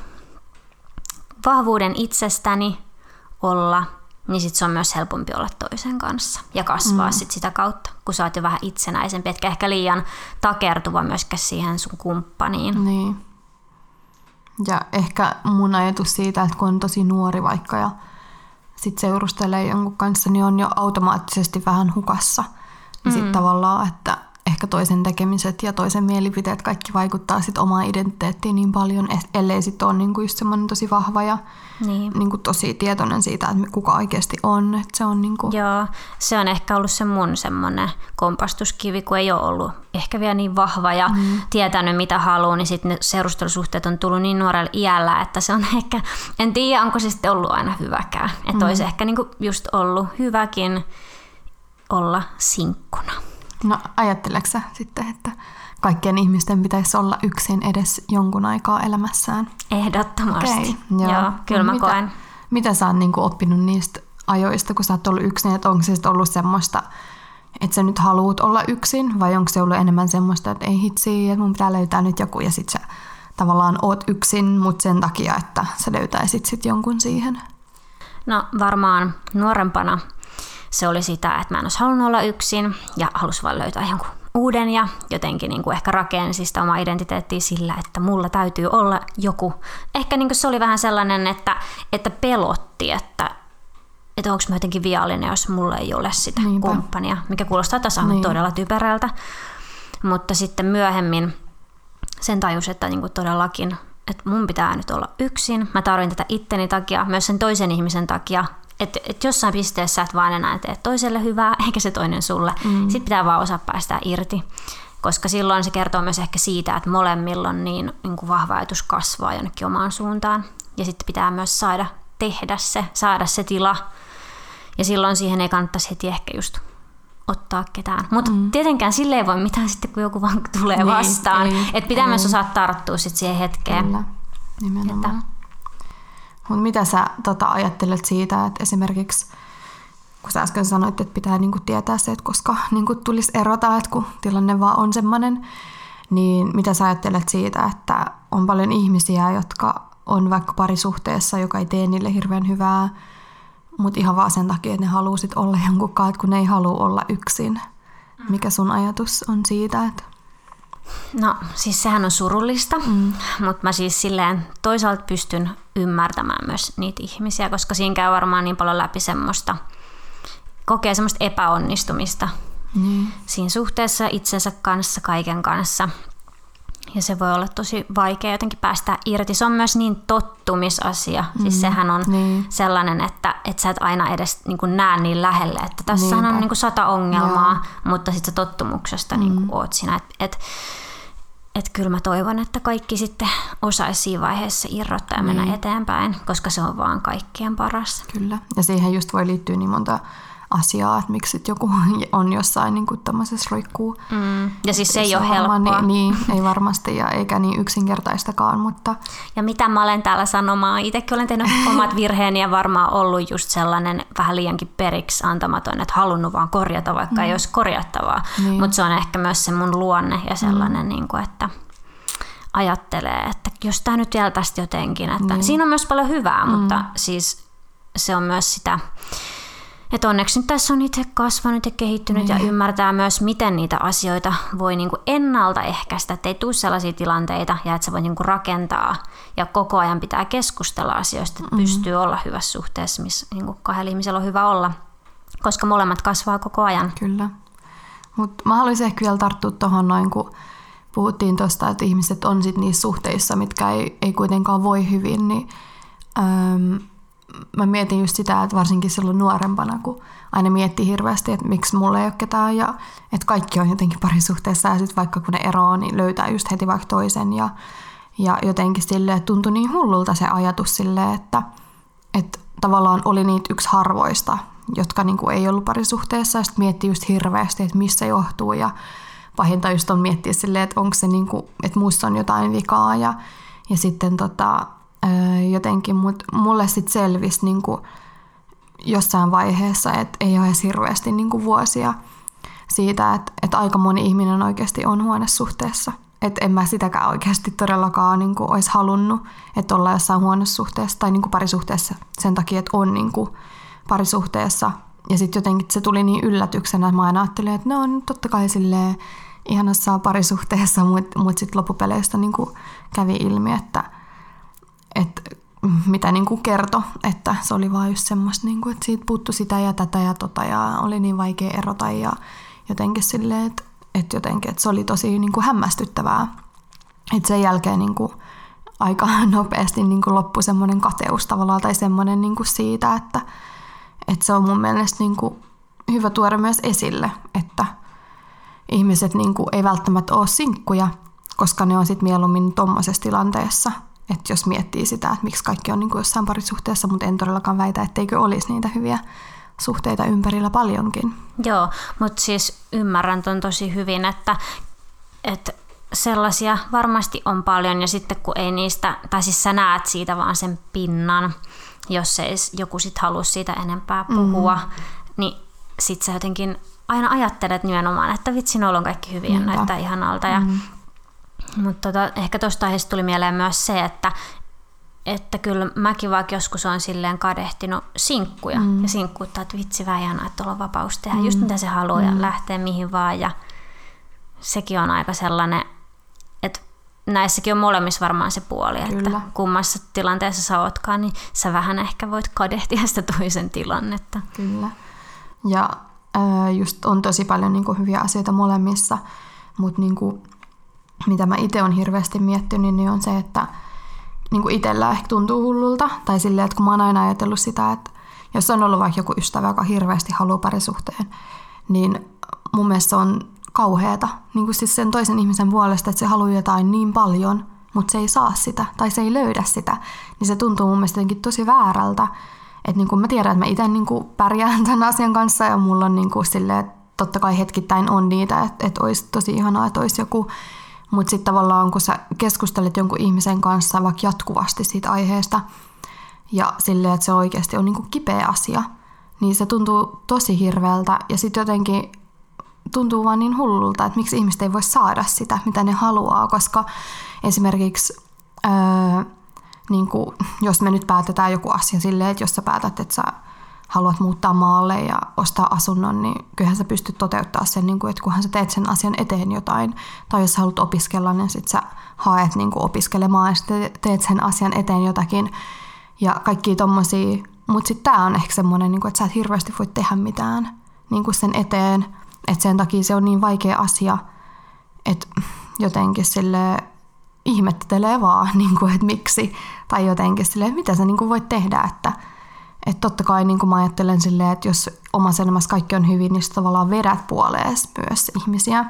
vahvuuden itsestäni, olla, niin sit se on myös helpompi olla toisen kanssa ja kasvaa mm. sit sitä kautta, kun sä oot jo vähän itsenäisempi, etkä ehkä liian takertuva myöskään siihen sun kumppaniin. Niin. Ja ehkä mun ajatus siitä, että kun on tosi nuori vaikka ja sit seurustelee jonkun kanssa, niin on jo automaattisesti vähän hukassa. Niin mm. sit tavallaan, että ehkä toisen tekemiset ja toisen mielipiteet kaikki vaikuttaa sit omaan identiteettiin niin paljon, ellei sit ole niinku just semmoinen tosi vahva ja niin. niinku tosi tietoinen siitä, että kuka oikeasti on. Et se on niinku... Joo, se on ehkä ollut se mun semmoinen kompastuskivi, kun ei ole ollut ehkä vielä niin vahva ja mm. tietänyt mitä haluaa, niin sitten ne seurustelusuhteet on tullut niin nuorella iällä, että se on ehkä, en tiedä onko se sitten ollut aina hyväkään. Että mm. olisi ehkä niinku just ollut hyväkin olla sinkkuna. No ajatteleeko sä sitten, että kaikkien ihmisten pitäisi olla yksin edes jonkun aikaa elämässään? Ehdottomasti. Okay, joo. Joo, kyllä mä koen. Mitä, mitä sä oot niin kuin oppinut niistä ajoista, kun sä oot ollut yksin? Että onko se ollut semmoista, että sä nyt haluut olla yksin? Vai onko se ollut enemmän semmoista, että ei hitsi, että mun pitää löytää nyt joku ja sit sä tavallaan oot yksin, mutta sen takia, että sä löytäisit sit jonkun siihen? No varmaan nuorempana. Se oli sitä, että mä en olisi halunnut olla yksin ja halusin vaan löytää jonkun uuden ja jotenkin niin kuin ehkä rakensi sitä omaa identiteettiä sillä, että mulla täytyy olla joku. Ehkä niin kuin se oli vähän sellainen, että, että pelotti, että, että onko mä jotenkin viallinen, jos mulla ei ole sitä Niinpä. Kumppania, mikä kuulostaa taas niin. todella typerältä. Mutta sitten myöhemmin sen tajus, että niin kuin todellakin, että mun pitää nyt olla yksin. Mä tarvin tätä itteni takia, myös sen toisen ihmisen takia. Että et jossain pisteessä et vaan enää tee toiselle hyvää, eikä se toinen sulle. Mm. Sitten pitää vaan osaa päästää irti. Koska silloin se kertoo myös ehkä siitä, että molemmilla on niin, niin kuin vahva ajatus kasvaa jonnekin omaan suuntaan. Ja sitten pitää myös saada tehdä se, saada se tila. Ja silloin siihen ei kannattaisi heti ehkä just ottaa ketään. Mutta mm. tietenkään sille ei voi mitään sitten, kun joku vaan tulee niin, vastaan. Että pitää ei. myös osaa tarttua sit siihen hetkeen. Kyllä, nimenomaan. Että Mut mitä sä tota, ajattelet siitä, että esimerkiksi, kun sä äsken sanoit, että pitää niinku tietää se, että koska niinku tulisi erota, että kun tilanne vaan on semmoinen, niin mitä sä ajattelet siitä, että on paljon ihmisiä, jotka on vaikka parisuhteessa, joka ei tee niille hirveän hyvää, mutta ihan vaan sen takia, että ne haluaa sit olla jonkun kanssa, kun ne ei halua olla yksin. Mikä sun ajatus on siitä, että... No siis sehän on surullista, mm. mutta mä siis silleen toisaalta pystyn ymmärtämään myös niitä ihmisiä, koska siinä käy varmaan niin paljon läpi semmoista, kokee semmoista epäonnistumista mm. siinä suhteessa itsensä kanssa, kaiken kanssa. Ja se voi olla tosi vaikea jotenkin päästä irti. Se on myös niin tottumisasia. Mm. Siis sehän on niin. sellainen, että, että sä et aina edes niin kuin näe niin lähelle. Että tässähän Niinpä. on niin kuin sata ongelmaa, Joo. mutta sitten sä tottumuksesta mm. niin kuin oot siinä. Että et, et kyllä mä toivon, että kaikki sitten osaisi siinä vaiheessa irrottaa ja mennä niin. eteenpäin, koska se on vaan kaikkien paras. Kyllä. Ja siihen just voi liittyä niin monta... asiaa, että miksi joku on jossain niin kuin tämmöisessä roikkuu. Mm. Ja siis se ei ole helppoa. Niin, niin, ei varmasti ja eikä niin yksinkertaistakaan, mutta... Ja mitä mä olen täällä sanomaan, itsekin olen tehnyt omat virheeni ja varmaan ollut just sellainen vähän liiankin periksi antamaton, että halunnut vaan korjata, vaikka mm. ei olisi korjattavaa. Niin. Mutta se on ehkä myös se mun luonne ja sellainen, mm. niin kuin, että ajattelee, että jos tää nyt vielä tästä jotenkin, että niin. siinä on myös paljon hyvää, mm. mutta siis se on myös sitä... Että onneksi tässä on itse kasvanut ja kehittynyt mm. ja ymmärtää myös, miten niitä asioita voi niinku ennaltaehkäistä, ettei tule sellaisia tilanteita ja että sä voit niinku rakentaa ja koko ajan pitää keskustella asioista, että mm. pystyy olla hyvässä suhteessa, missä niinku kahdella ihmisellä on hyvä olla, koska molemmat kasvaa koko ajan. Kyllä. Mut mä haluaisin ehkä vielä tarttua tuohon noin, kun puhuttiin tuosta, että ihmiset on sit niissä suhteissa, mitkä ei, ei kuitenkaan voi hyvin, niin äm, mä mietin just sitä, että varsinkin silloin nuorempana, kun aina miettii hirveästi, että miksi mulla ei ole ketään ja että kaikki on jotenkin parisuhteessa ja sitten vaikka kun ne eroo, niin löytää just heti vaikka toisen ja, ja jotenkin silleen tuntui niin hullulta se ajatus silleen, että, että tavallaan oli niitä yksi harvoista, jotka niinku ei ollut parisuhteessa ja sitten miettii just hirveästi, että missä johtuu ja pahinta just on miettiä silleen, että onko se niinku, että musta on jotain vikaa ja, ja sitten tota jotenkin, mutta mulle sitten selvisi niinku jossain vaiheessa, että ei ole edes hirveästi niinku vuosia siitä, että, että aika moni ihminen oikeasti on huonesuhteessa. Että en mä sitäkään oikeasti todellakaan niinku olisi halunnut, että ollaan jossain huonesuhteessa tai niinku parisuhteessa sen takia, että on niinku parisuhteessa. Ja sitten jotenkin se tuli niin yllätyksenä, että mä aina ajattelin, että no totta kai silleen ihanassa parisuhteessa, mutta mut sitten loppupeleistä niinku kävi ilmi, että että mitä niin kuin kertoi, että se oli vaan just semmoista, niin kuin, että siitä puuttui sitä ja tätä ja tota ja oli niin vaikea erota ja jotenkin silleen, että, että, jotenkin, että se oli tosi niin kuin hämmästyttävää. Että sen jälkeen niin kuin aika nopeasti niin kuin loppui semmoinen kateus tavallaan tai semmoinen niin kuin siitä, että, että se on mun mielestä niin kuin hyvä tuoda myös esille, että ihmiset niin kuin ei välttämättä ole sinkkuja, koska ne on sitten mieluummin tommosessa tilanteessa. Että jos miettii sitä, että miksi kaikki on niin kuin jossain parisuhteessa, mutta en todellakaan väitä, etteikö olisi niitä hyviä suhteita ympärillä paljonkin. Joo, mutta siis ymmärrän ton tosi hyvin, että, että sellaisia varmasti on paljon ja sitten kun ei niistä, tai siis sä näet siitä vaan sen pinnan, jos ei joku sit halua siitä enempää puhua, mm-hmm. niin sit sä jotenkin aina ajattelet nimenomaan, että vitsi, noilla on kaikki hyviä, Minta. näyttää ihanalta ja mm-hmm. Mutta tota, ehkä tuosta aiheesta tuli mieleen myös se, että, että kyllä mäkin vaikka joskus on silleen kadehtinut sinkkuja mm. ja sinkkuutta, että vitsi väijänä, että tuolla on vapaus tehdä mm. just mitä se haluaa mm. ja lähtee mihin vaan. Ja sekin on aika sellainen, että näissäkin on molemmissa varmaan se puoli, kyllä. että kummassa tilanteessa sä ootkaan, niin sä vähän ehkä voit kadehtia sitä toisen tilannetta. Kyllä. Ja äh, just on tosi paljon niinku hyviä asioita molemmissa, mutta niinku mitä mä itse olen hirveästi miettinyt, niin on se, että niin itsellä ehkä tuntuu hullulta. Tai silleen, että kun mä oon aina ajatellut sitä, että jos on ollut vaikka joku ystävä, joka hirveästi haluaa parisuhteen, niin mun mielestä se on kauheata. Niin kuin siis sen toisen ihmisen puolesta, että se haluaa jotain niin paljon, mutta se ei saa sitä tai se ei löydä sitä. Niin se tuntuu mun mielestä jotenkin tosi väärältä. Että niin kuin mä tiedän, että mä itse niin kuin pärjään tämän asian kanssa ja mulla on niin kuin silleen, että totta kai hetkittäin on niitä, että, että olisi tosi ihanaa, että olisi joku. Mutta sitten tavallaan, kun sä keskustelet jonkun ihmisen kanssa vaikka jatkuvasti siitä aiheesta ja silleen, että se oikeasti on niinku kipeä asia, niin se tuntuu tosi hirveältä ja sitten jotenkin tuntuu vaan niin hullulta, että miksi ihmiset ei voi saada sitä, mitä ne haluaa, koska esimerkiksi öö, niinku, jos me nyt päätetään joku asia silleen, että jos sä päätät, että sä haluat muuttaa maalle ja ostaa asunnon, niin kyllähän sä pystyt toteuttaa sen, niin kuin, että kunhan sä teet sen asian eteen jotain. Tai jos sä haluat opiskella, niin sit sä haet niin kuin opiskelemaan ja sitten teet sen asian eteen jotakin. Ja kaikki tommosia. Mutta sitten tää on ehkä semmoinen, niin kuin, että sä et hirveästi voi tehdä mitään niin kuin sen eteen. Että sen takia se on niin vaikea asia, että jotenkin silleen ihmettelee vaan, niin kuin, että miksi. Tai jotenkin silleen, mitä sä niin kuin voit tehdä, että että totta kai niin kuin mä ajattelen silleen, että jos omassa elämässä kaikki on hyvin, niin tavallaan vedät puolees myös ihmisiä.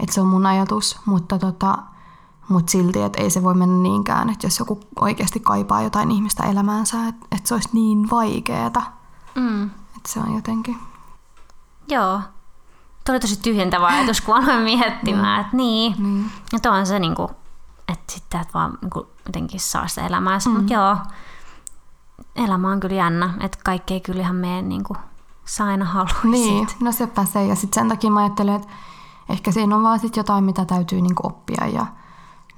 Että se on mun ajatus, mutta, tota, mutta silti, että ei se voi mennä niinkään, että jos joku oikeasti kaipaa jotain ihmistä elämäänsä, että, että se olisi niin vaikeeta. Mm. Että se on jotenkin. Joo. Tuo oli tosi tyhjentävä ajatus, kun aloin miettimään, mm. että niin. Mm. Ja tuo on se, niin kuin, että sitten et vaan niin kuin jotenkin saa sitä elämäänsä, mm. mutta joo. Elämä on kyllä jännä, että kaikki ei kyllähän mene niin kuin sä aina haluaisit. Niin, no sepä se. Ja sitten sen takia mä ajattelen, että ehkä siinä on vaan sit jotain, mitä täytyy niin kuin oppia ja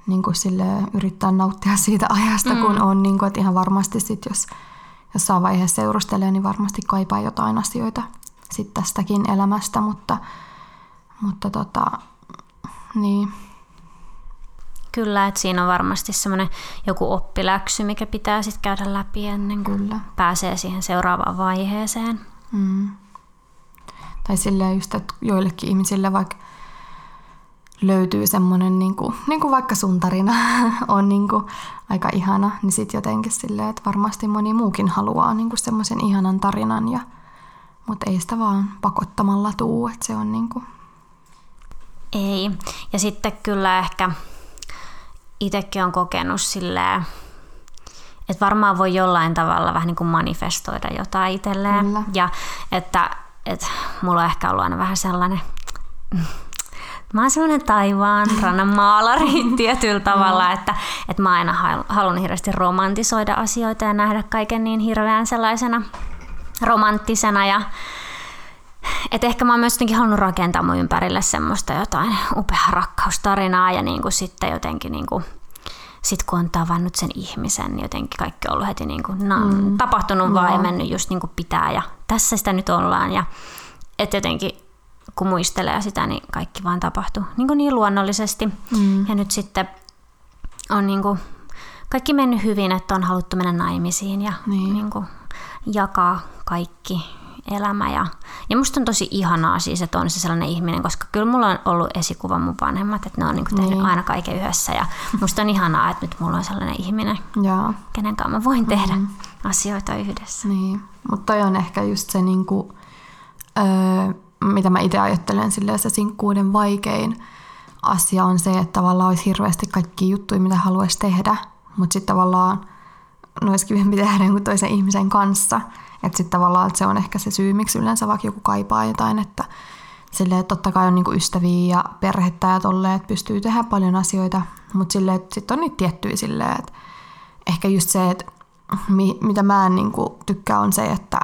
niin kuin sille yrittää nauttia siitä ajasta, mm. kun on. Niin kuin, että ihan varmasti sit, jos jossain vaiheessa seurustelee, niin varmasti kaipaa jotain asioita sit tästäkin elämästä, mutta, mutta tota, niin. Kyllä, että siinä on varmasti semmoinen joku oppiläksy, mikä pitää sitten käydä läpi ennen kuin Kyllä. pääsee siihen seuraavaan vaiheeseen. Mm. Tai silleen just, että joillekin ihmisille vaikka löytyy semmoinen, niin kuin, niin kuin vaikka sun tarina on niin kuin aika ihana, niin sitten jotenkin silleen, että varmasti moni muukin haluaa niin kuin semmoisen ihanan tarinan, ja, mutta ei sitä vaan pakottamalla tuu, että se on niin kuin... Ei, ja sitten kyllä ehkä... Itsekin on kokenut silleen, että varmaan voi jollain tavalla vähän niin kuin manifestoida jotain itselleen. Kyllä. Ja että, että mulla on ehkä ollut aina vähän sellainen, mä oon sellainen taivaan rannan maalari tietyllä tavalla, että, että mä aina haluan hirveästi romantisoida asioita ja nähdä kaiken niin hirveän sellaisena romanttisena. Ja, että ehkä mä oon myös jotenkin halunnut rakentaa mun ympärille semmoista jotain upeaa rakkaustarinaa ja niin kuin sitten jotenkin niin kuin, sit kun on tavannut sen ihmisen, niin jotenkin kaikki on ollut heti niin kuin, na, mm. tapahtunut vaan ja mennyt just niin kuin pitää ja tässä sitä nyt ollaan. Ja, että jotenkin kun muistelee sitä, niin kaikki vaan tapahtuu niin, niin luonnollisesti mm. ja nyt sitten on niin kuin, kaikki mennyt hyvin, että on haluttu mennä naimisiin ja niin. Niin kuin, jakaa kaikki. Elämä ja, ja musta on tosi ihanaa siis, että on se sellainen ihminen, koska kyllä mulla on ollut esikuva mun vanhemmat, että ne on niinku tehnyt niin. aina kaiken yhdessä ja musta on ihanaa, että nyt mulla on sellainen ihminen, Jaa. Kenen kanssa mä voin tehdä mm. asioita yhdessä. Niin. Mutta toi on ehkä just se, niinku, öö, mitä mä itse ajattelen silleen, se sinkkuuden vaikein asia on se, että tavallaan olisi hirveästi kaikkia juttuja, mitä haluaisi tehdä, mutta sitten tavallaan no olisi kivempi tehdä jonkun toisen ihmisen kanssa. Että sitten tavallaan että se on ehkä se syy, miksi yleensä vaikka joku kaipaa jotain, että silleen, että totta kai on niinku ystäviä ja perhettä ja tolleen, että pystyy tehdä paljon asioita, mutta silleen, että sitten on niitä tiettyjä silleen, että ehkä just se, että mi- mitä mä en niinku tykkää on se, että,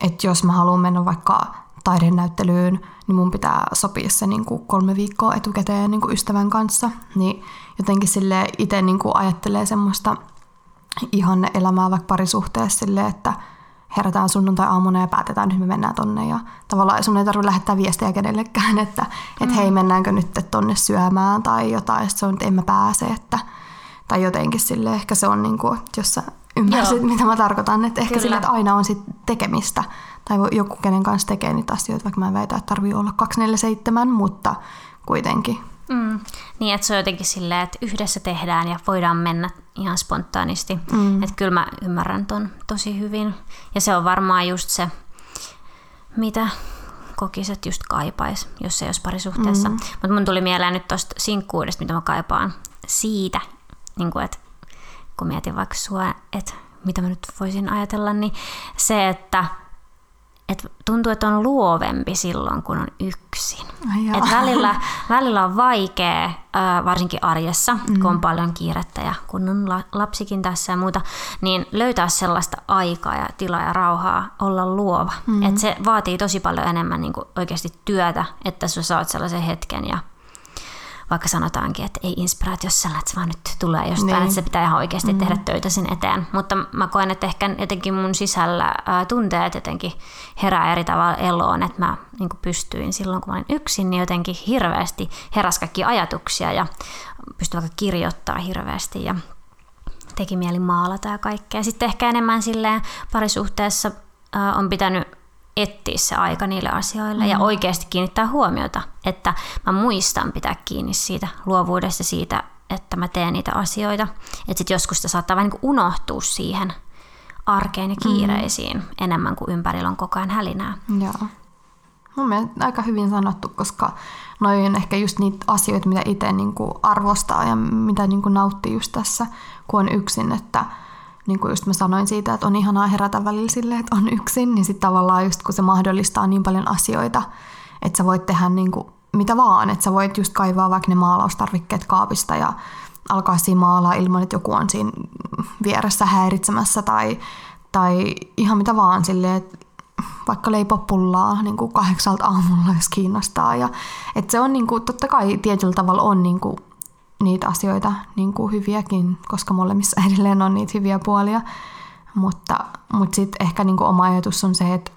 että jos mä haluan mennä vaikka taidenäyttelyyn, niin mun pitää sopia se niinku kolme viikkoa etukäteen niinku ystävän kanssa, niin jotenkin silleen itse niinku ajattelee semmoista ihanne elämää vaikka parisuhteessa silleen, että herätään sunnuntai-aamuna ja päätetään, että nyt me mennään tonne. Ja tavallaan sun ei tarvitse lähettää viestejä kenellekään, että mm. et hei, mennäänkö nyt tonne syömään tai jotain. Se on, että en mä pääse. Että, tai jotenkin sille ehkä se on, niin kuin, jos sä ymmärsit, Joo. mitä mä tarkoitan. Että ehkä sille, että aina on sit tekemistä. Tai joku, kenen kanssa tekee niitä asioita, vaikka mä en väitä, että tarvii olla kaksikymmentäneljä seitsemän, mutta kuitenkin. Mm. Niin, että se on jotenkin silleen, että yhdessä tehdään ja voidaan mennä ihan spontaanisti. Mm. Että kyllä mä ymmärrän ton tosi hyvin. Ja se on varmaan just se, mitä kokiset just kaipais, jos ei olisi parisuhteessa. Mm. Mutta mun tuli mieleen nyt tosta sinkkuudesta, mitä mä kaipaan siitä, niin kun, et, kun mietin vaikka sua, että mitä mä nyt voisin ajatella, niin se, että et tuntuu, että on luovempi silloin, kun on yksin. Et välillä, välillä on vaikea, varsinkin arjessa, mm. kun on paljon kiirettä ja kun on lapsikin tässä ja muuta, niin löytää sellaista aikaa ja tilaa ja rauhaa olla luova. Mm. Et se vaatii tosi paljon enemmän niin kuin oikeasti työtä, että sä saat sellaisen hetken ja vaikka sanotaankin, että ei inspiraatiossa, että se vaan nyt tulee jostain, niin. että se pitää ihan oikeasti mm. tehdä töitä sen eteen. Mutta mä koen, että ehkä jotenkin mun sisällä ää, tunteet jotenkin herää eri tavalla eloon, että mä niin kuin pystyin silloin, kun mä olin yksin, niin jotenkin hirveästi heräsi kaikki ajatuksia ja pystyi vaikka kirjoittamaan hirveästi ja teki mieli maalata ja kaikkea. Sitten ehkä enemmän silleen parisuhteessa ää, on pitänyt etsiä se aika niille asioille mm. ja oikeasti kiinnittää huomiota, että mä muistan pitää kiinni siitä luovuudesta siitä, että mä teen niitä asioita. Että sit joskus sitä saattaa vähän niin kuin unohtua siihen arkeen ja kiireisiin mm. enemmän kuin ympärillä on koko ajan hälinää. Joo. Mun mielestä aika hyvin sanottu, koska noi on ehkä just niitä asioita, mitä itse niinku arvostaa ja mitä niinku nauttii just tässä, kun on yksin, että niin kuin just mä sanoin siitä, että on ihanaa herätä välillä silleen, että on yksin, niin sitten tavallaan just kun se mahdollistaa niin paljon asioita, että sä voit tehdä niin kuin mitä vaan, että sä voit just kaivaa vaikka ne maalaustarvikkeet kaapista ja alkaa siinä maalaa ilman, että joku on siinä vieressä häiritsemässä tai, tai ihan mitä vaan silleen, että vaikka leipoa pullaa niin kuin kahdeksalta aamulla, jos kiinnostaa. Ja, että se on niin kuin, totta kai tietyllä tavalla on niin kuin niitä asioita niin kuin hyviäkin, koska molemmissa edelleen on niitä hyviä puolia. Mutta, mutta sitten ehkä niinku oma ajatus on se, että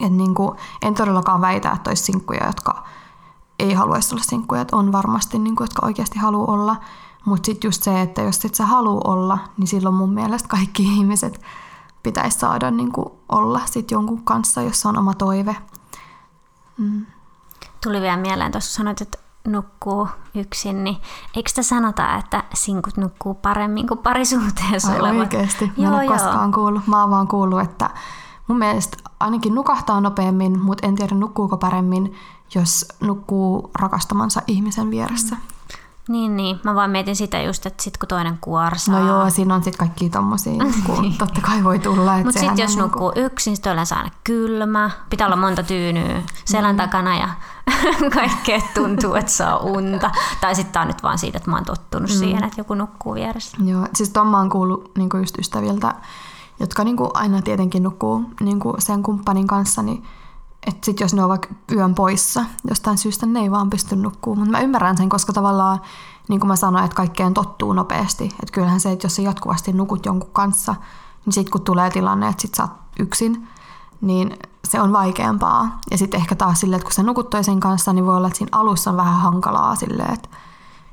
et niinku, en todellakaan väitä, että olisi sinkkuja, jotka ei haluaisi olla sinkkuja. Et on varmasti, niinku, jotka oikeasti haluaa olla. Mutta sitten just se, että jos et sä haluu olla, niin silloin mun mielestä kaikki ihmiset pitäisi saada niinku, olla sit jonkun kanssa, jos on oma toive. Mm. Tuli vielä mieleen, tuossa sanoit, että nukkuu yksin, niin eikö sitä sanota, että sinkut nukkuu paremmin kuin parisuhteessa olevat? Ai oikeesti, mä en ole koskaan kuullut. Mä oon vaan kuullut, että mun mielestä ainakin nukahtaa nopeammin, mutta en tiedä nukkuuko paremmin, jos nukkuu rakastamansa ihmisen vieressä. Mm. Niin, niin. Mä vaan mietin sitä just, että sit kun toinen kuorsaa. No joo, siinä on sit kaikki tommosia, kun totta kai voi tulla. Mutta sit jos nukkuu niinku yksin, sit on yleensä aina kylmä. Pitää olla monta tyynyä selän takana ja kaikkea tuntuu, että saa unta. Tai sit tää on nyt vaan siitä, että mä oon tottunut mm. siihen, että joku nukkuu vieressä. Joo, siis ton mä oon kuullut niinku just ystäviltä, jotka niinku aina tietenkin nukkuu niinku sen kumppanin kanssa, niin että sit jos ne on vaikka yön poissa, jostain syystä ne ei vaan pysty nukkumaan. Mutta mä ymmärrän sen, koska tavallaan, niin kuin mä sanoin, että kaikkeen tottuu nopeasti. Että kyllähän se, että jos sä jatkuvasti nukut jonkun kanssa, niin sit kun tulee tilanne, että sit sä oot yksin, niin se on vaikeampaa. Ja sit ehkä taas silleen, että kun sä nukut toisen kanssa, niin voi olla, että siinä alussa on vähän hankalaa silleen, että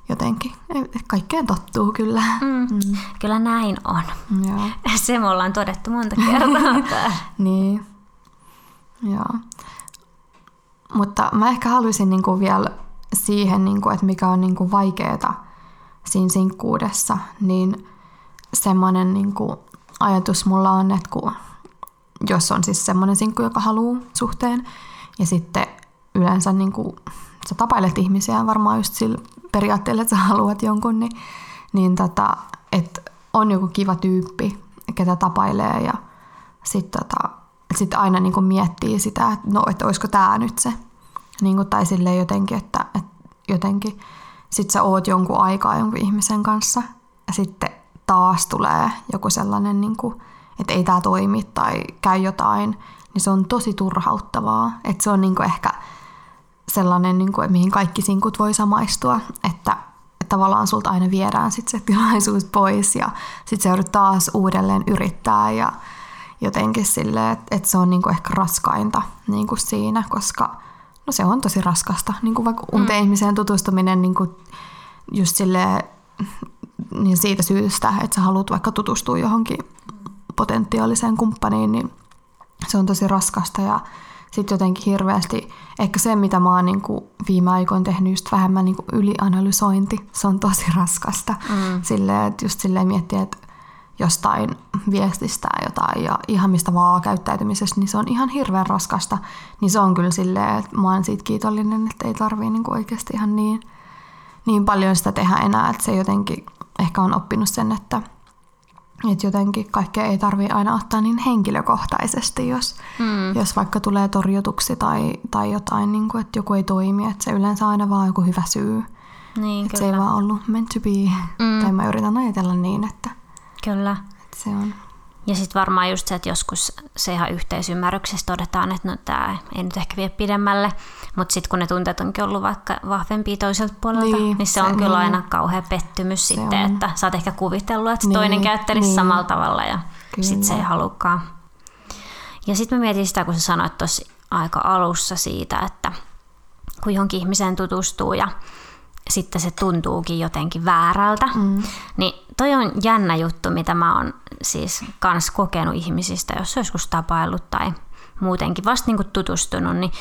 jotenkin. Kaikkeen tottuu kyllä. Mm. Mm. Kyllä näin on. Joo. Se me ollaan todettu monta kertaa. Niin. Joo. Mutta mä ehkä haluaisin niinku vielä siihen, niinku, että mikä on niinku vaikeeta siinä sinkkuudessa, niin semmoinen niinku ajatus mulla on, että kun, jos on siis semmoinen sinkku, joka haluaa suhteen, ja sitten yleensä niinku, sä tapailet ihmisiä varmaan just sillä periaatteella, että sä haluat jonkun, niin, niin tota, että on joku kiva tyyppi, ketä tapailee, ja sitten tota, sitten aina niinku miettii sitä, että no, että olisiko tämä nyt se. Niinku, tai silleen jotenkin, että, että jotenkin. Sitten sä oot jonkun aikaa jonkun ihmisen kanssa. Ja sitten taas tulee joku sellainen, niinku, että ei tämä toimi tai käy jotain. Niin se on tosi turhauttavaa. Että se on niinku ehkä sellainen, niinku, että mihin kaikki sinkut voi samaistua. Että, että tavallaan sulta aina viedään sit se tilaisuus pois. Ja sitten se joudut taas uudelleen yrittää ja jotenkin silleen, että se on niinku ehkä raskainta niinku siinä, koska no se on tosi raskasta. Niinku vaikka uuteen mm. ihmiseen tutustuminen niinku just silleen, niin siitä syystä, että sä haluat vaikka tutustua johonkin potentiaaliseen kumppaniin, niin se on tosi raskasta. Ja sitten jotenkin hirveästi, ehkä se mitä mä oon niinku viime aikoina tehnyt, just vähemmän niinku ylianalysointi, se on tosi raskasta. Mm. Silleen, että just silleen miettiä, että jostain viestistä jotain ja ihan mistä vaan käyttäytymisessä, niin se on ihan hirveän raskasta. Niin se on kyllä silleen, että mä oon siitä kiitollinen, että ei tarvii niinku oikeasti ihan niin, niin paljon sitä tehdä enää. Että se jotenkin ehkä on oppinut sen, että, että jotenkin kaikkea ei tarvii aina ottaa niin henkilökohtaisesti, jos, mm. jos vaikka tulee torjutuksi tai, tai jotain, niin kuin, että joku ei toimi. Että se yleensä aina vaan joku hyvä syy. Niin, että se ei vaan ollut meant to be. Mm. Tai mä yritän ajatella niin, että kyllä. Se on. Ja sitten varmaan just se, että joskus se ihan yhteisymmärryksessä todetaan, että no tämä ei nyt ehkä vie pidemmälle, mutta sitten kun ne tunteet onkin ollut vaikka vahvempia toiselta puolelta, niin, niin se on se, kyllä niin. Aina kauhea pettymys se sitten, on. Että sä oot ehkä kuvitellut, että niin, toinen käyttäisi niin. Samalla tavalla ja sitten se ei halukaan. Ja sitten mä mietin sitä, kun sä sanoit tuossa aika alussa siitä, että kun johonkin ihmiseen tutustuu ja sitten se tuntuukin jotenkin väärältä, mm. niin toi on jännä juttu, mitä mä oon siis kans kokenut ihmisistä, jos joskus tapaillut tai muutenkin vasta niinku tutustunut, niin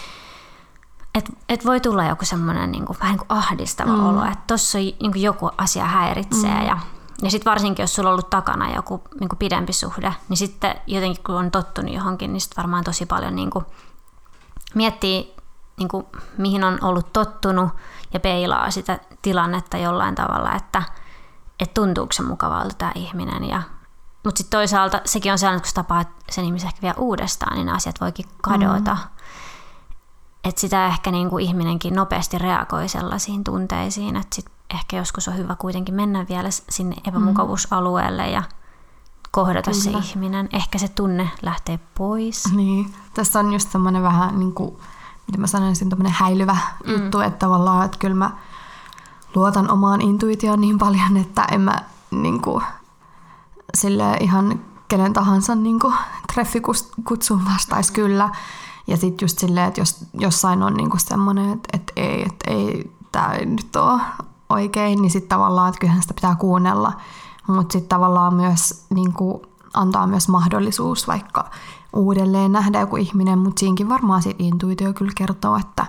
et, et voi tulla joku semmoinen niinku, vähän niinku ahdistava mm. olo, että tossa niinku joku asia häiritsee mm. ja, ja sit varsinkin, jos sulla on ollut takana joku niinku pidempi suhde, niin sitten jotenkin kun on tottunut johonkin, niin sit varmaan tosi paljon niinku miettii, niinku, mihin on ollut tottunut ja peilaa sitä tilannetta jollain tavalla, että että tuntuuko se mukavalta tämä ihminen. Ja, mutta sitten toisaalta sekin on sellainen, että kun tapaat sen ihmisen ehkä vielä uudestaan, niin asiat voikin kadota. Mm. Että sitä ehkä niinku ihminenkin nopeasti reagoi sellaisiin tunteisiin, että sitten ehkä joskus on hyvä kuitenkin mennä vielä sinne epämukavuusalueelle ja kohdata kyllä. Se ihminen. Ehkä se tunne lähtee pois. Niin. Tässä on just semmoinen vähän, niin kuin, mitä mä sanoisin, tämmöinen häilyvä mm. juttu, että tavallaan, että kyllä mä luotan omaan intuitioon niin paljon, että en mä niinku, sille ihan kenen tahansa niin kuin treffikutsuun vastaisi kyllä. Ja sitten just silleen, että jos jossain on niin kuin semmoinen, että, että ei, että ei, tämä ei nyt ole oikein, niin sitten tavallaan, että kyllähän sitä pitää kuunnella. Mutta sitten tavallaan myös niin kuin antaa myös mahdollisuus vaikka uudelleen nähdä joku ihminen, mutta siinkin varmaan se intuitio kyllä kertoo, että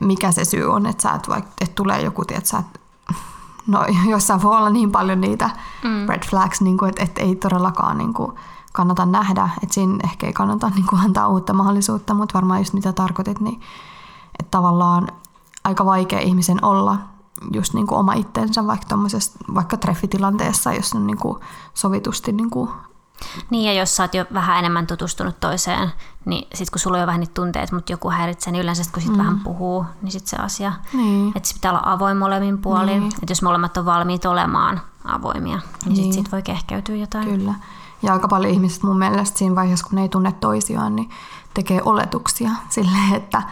mikä se syy on, että sä et vaikka, että tulee joku, tiedätkö, että no jossain voi olla niin paljon niitä mm. red flags, niin kuin, että, että ei todellakaan niin kuin kannata nähdä, että siinä ehkä ei kannata niin kuin antaa uutta mahdollisuutta, mutta varmaan just mitä tarkoitit, niin että tavallaan aika vaikea ihmisen olla just niin kuin oma itsensä vaikka, vaikka treffitilanteessa, jos on niin kuin sovitusti niin kuin niin, ja jos sä oot jo vähän enemmän tutustunut toiseen, niin sit kun sulla on jo vähän niitä tunteita, mutta joku häiritsee, niin yleensä sit kun sit mm. vähän puhuu, niin sit se asia. Niin. Että se pitää olla avoin molemmin puolin. Niin. Että jos molemmat on valmiit olemaan avoimia, niin, niin. sit siitä voi kehkeytyä jotain. Kyllä. Ja aika paljon ihmiset mun mielestä siinä vaiheessa, kun ne ei tunne toisiaan, niin tekee oletuksia silleen, että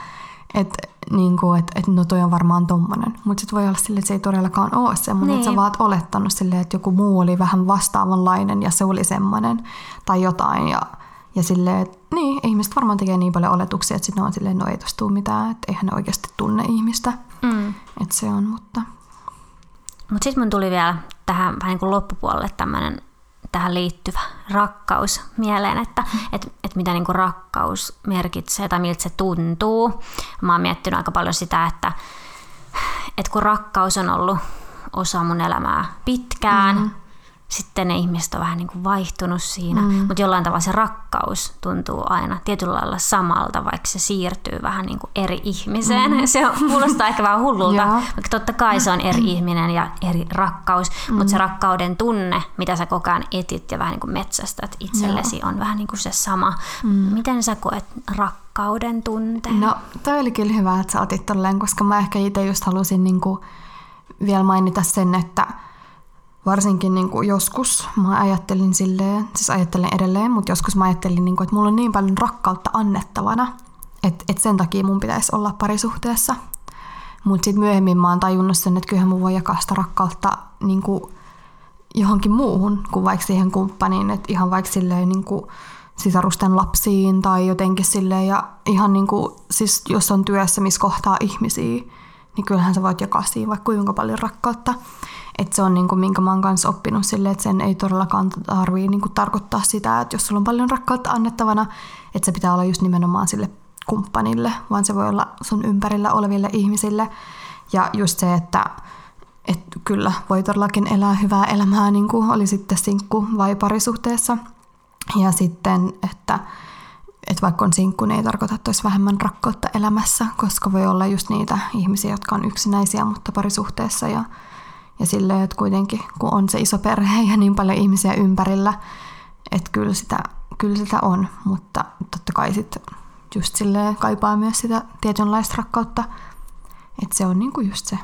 et, niinku, et, et, no toi on varmaan tommonen. Mutta sit voi olla silleen, että se ei todellakaan ole semmonen, niin. Että sä vaan oot olettanut silleen, että joku muu oli vähän vastaavanlainen ja se oli semmonen tai jotain. Ja, ja silleen, että niin, ihmiset varmaan tekee niin paljon oletuksia, että sit ne on silleen, no ei tosta tuu mitään, että eihän ne oikeasti tunne ihmistä. Mm. Että se on, mutta Mut sit mun tuli vielä tähän vähän niin kuin loppupuolelle tämmönen tähän liittyvä rakkaus mieleen, että et, et mitä niinku rakkaus merkitsee tai miltä se tuntuu. Mä oon miettinyt aika paljon sitä, että et kun rakkaus on ollut osa mun elämää pitkään, mm-hmm. sitten ne ihmiset on vähän niinku vaihtunut siinä, mm-hmm. mutta jollain tavalla se rakkaus tuntuu aina tietyllä lailla samalta, vaikka se siirtyy vähän niinku eri ihmiseen. Mm-hmm. Se kuulostaa ehkä vähän hullulta, vaikka totta kai se on eri ihminen ja eri rakkaus, mm-hmm. mutta se rakkauden tunne, mitä sä koko ajan etit ja vähän niinku metsästät itsellesi, joo. on vähän niinku se sama. Mm-hmm. Miten sä koet rakkauden tunteen? No, toi oli kyllä hyvä, että sä otit tolleen, koska mä ehkä itse just halusin niinku vielä mainita sen, että varsinkin niin kuin joskus mä ajattelin silleen, siis ajattelen edelleen, mutta joskus mä ajattelin, niin kuin, että mulla on niin paljon rakkautta annettavana, että, että sen takia mun pitäisi olla parisuhteessa. Mutta sitten myöhemmin mä oon tajunnut sen, että kyllähän mun voi jakaa sitä rakkautta niin kuin johonkin muuhun kuin vaikka siihen kumppaniin, että ihan vaikka silleen niin kuin sisarusten lapsiin tai jotenkin silleen. Ja ihan niin kuin, siis jos on työssä, missä kohtaa ihmisiä, niin kyllähän sä voit jakaa siinä vaikka kuinka paljon rakkautta. Että se on niinku, minkä mä oon kanssa oppinut silleen, että sen ei todellakaan tarvii niinku tarkoittaa sitä, että jos sulla on paljon rakkautta annettavana, että se pitää olla just nimenomaan sille kumppanille, vaan se voi olla sun ympärillä oleville ihmisille. Ja just se, että et kyllä voi todellakin elää hyvää elämää, niinku oli sitten sinkku vai parisuhteessa. Ja sitten, että et vaikka on sinkku, niin ei tarkoita, että olisi vähemmän rakkautta elämässä, koska voi olla just niitä ihmisiä, jotka on yksinäisiä, mutta parisuhteessa ja Ja silleen, että kuitenkin, kun on se iso perhe ja niin paljon ihmisiä ympärillä, että kyllä sitä, kyllä sitä on. Mutta totta kai sit just silleen kaipaa myös sitä tietynlaista rakkautta. Että se on niinku just se.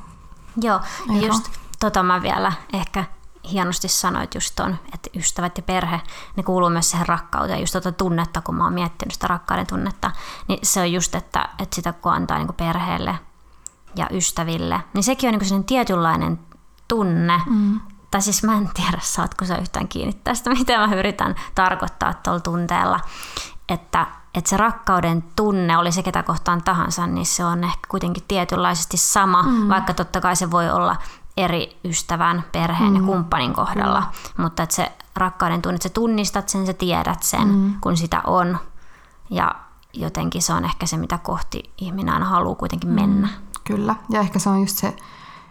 Joo, ja ero. Just tota mä vielä ehkä hienosti sanoit just ton, että ystävät ja perhe, ne kuuluu myös siihen rakkauteen. Just tota tunnetta, kun mä oon miettinyt sitä rakkauden tunnetta, niin se on just, että, että sitä kun antaa niinku perheelle ja ystäville, niin sekin on niinku sellainen tietynlainen tunne. Mm. Tai siis mä en tiedä, saatko sä yhtään kiinni tästä, mitä mä yritän tarkoittaa tuolla tunteella. Että, että se rakkauden tunne, oli se ketä kohtaan tahansa, niin se on ehkä kuitenkin tietynlaisesti sama, mm. vaikka totta kai se voi olla eri ystävän, perheen mm. ja kumppanin kohdalla. Mm. Mutta että se rakkauden tunne, että sä tunnistat sen, sä tiedät sen, mm. kun sitä on. Ja jotenkin se on ehkä se, mitä kohti ihminen haluaa kuitenkin mennä. Kyllä, ja ehkä se on just se,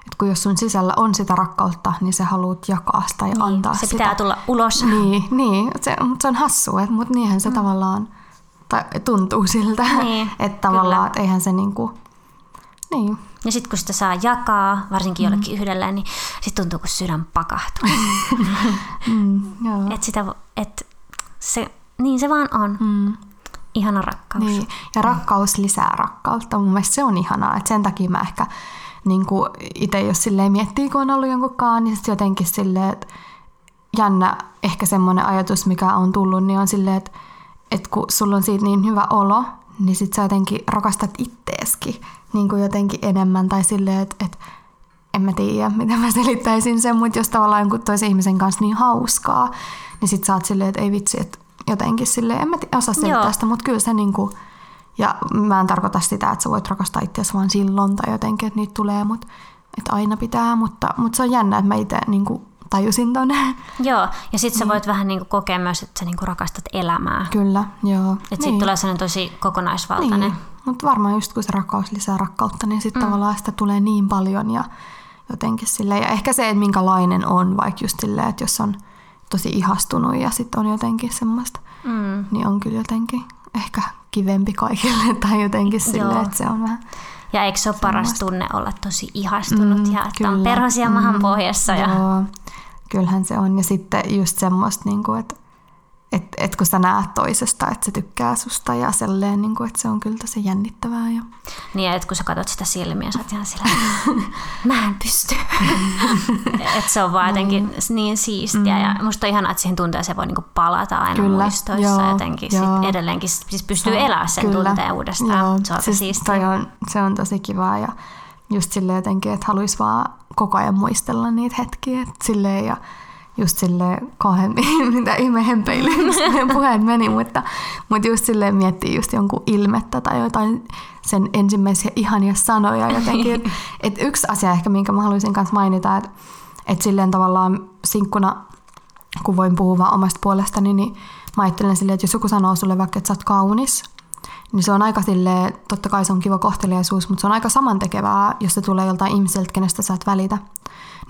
että kun jos sun sisällä on sitä rakkautta, niin sä haluat jakaa sitä ja niin, antaa sitä. Se pitää sitä tulla ulos. Niin, niin se, mutta se on hassua, mutta niinhän se mm. tavallaan tai tuntuu siltä, niin, että tavallaan et eihän se niinku niin. Ja sitten kun sitä saa jakaa, varsinkin mm. jollekin yhdellä, niin sitten tuntuu, kun sydän pakahtuu. mm, että sitä, et se, niin se vaan on. Mm. Ihana rakkaus. Niin. Ja rakkaus lisää rakkautta. Mun mielestä se on ihanaa, että sen takia mä ehkä niin kuin itse jos silleen miettii, kun on ollut jonkunkaan, niin sitten jotenkin silleen, että jännä ehkä semmoinen ajatus, mikä on tullut, niin on silleen, että, että kun sulla on siitä niin hyvä olo, niin sitten sä jotenkin rakastat itteeskin niin kuin jotenkin enemmän. Tai silleen, että, että en mä tiedä, miten mä selittäisin sen, mutta jos tavallaan jonkun toisen ihmisen kanssa niin hauskaa, niin sit sä oot silleen, että ei vitsi, että jotenkin silleen, en mä osaa selittää sitä, mutta kyllä se niinku, ja mä en tarkoita sitä, että sä voit rakastaa itseäsi vaan silloin tai jotenkin, että niitä tulee, mutta että aina pitää, mutta, mutta se on jännä, että mä itse niinku tajusin ton. Joo, ja sit sä voit niin. vähän niinku kokea myös, että sä niinku rakastat elämää. Kyllä, joo. Että niin. sit tulee sellainen tosi kokonaisvaltainen. Niin. Mutta varmaan just kun se rakkaus lisää rakkautta, niin sit mm. tavallaan sitä tulee niin paljon ja jotenkin silleen, ja ehkä se, että minkälainen on, vaikka just silleen, että jos on tosi ihastunut ja sit on jotenkin semmoista, mm. niin on kyllä jotenkin ehkä kivempi kaikille tai jotenkin silleen, että se on vähän... Ja eikö se ole paras semmoista. Tunne olla tosi ihastunut mm, ja että on perhosia mm, mahan pohjassa? Ja... Joo, kyllähän se on. Ja sitten just semmoista, että, että, että kun sä näet toisesta, että se tykkää susta ja selleen, että se on kyllä tosi jännittävää. Ja... Niin, että kun sä katot sitä silmiä, sä oot ihan sillä, mä en pysty. Että se on vaan jotenkin mm. niin siistiä. Mm. Ja musta on ihanaa, että siihen tunteeseen voi palata aina kyllä, muistoissa joo, jotenkin. Sit edelleenkin siis pystyy joo, elämään sen kyllä, tunteen uudestaan. Joo, se on siis siistiä. On, se on tosi kivaa ja just silleen jotenkin, että haluaisi vaan koko ajan muistella niitä hetkiä. Että silleen ja... Just silleen kahden, mitä ihme hempeilyyn puheen meni, mutta, mutta just silleen miettii just jonkun ilmettä tai jotain sen ensimmäisiä ihania sanoja jotenkin. Että et yksi asia ehkä, minkä mä haluaisin kanssa mainita, että et silleen tavallaan sinkkuna, kun voin puhua vaan omasta puolestani, niin mä ajattelen silleen, että jos joku sanoo sulle vaikka, että sä oot kaunis, niin se on aika silleen, totta kai se on kiva kohteliaisuus, mutta se on aika samantekevää, jos se tulee joltain ihmiseltä, kenestä sä et välitä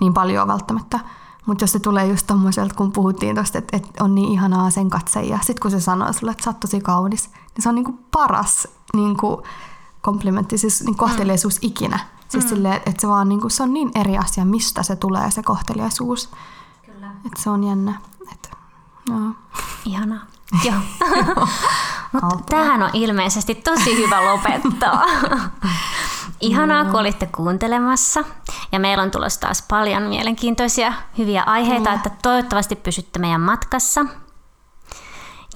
niin paljon välttämättä. Mutta jos se tulee just tommoselta, kun puhuttiin tosta, että et on niin ihanaa sen katseja. Sitten kun se sanoo sulle, että sä oot tosi kaunis, niin se on niinku paras niinku komplimentti, siis niin kohteliaisuus mm. ikinä. Siis mm. silleen, että se, vaan niinku, se on niin eri asia, mistä se tulee se kohteliaisuus. Kyllä. Että se on jännä. Et, no. Ihanaa. Joo. Mutta tämähän on ilmeisesti tosi hyvä lopettaa. Ihanaa, kun olitte kuuntelemassa. Ja meillä on tulossa taas paljon mielenkiintoisia, hyviä aiheita, ja. Että toivottavasti pysytte meidän matkassa.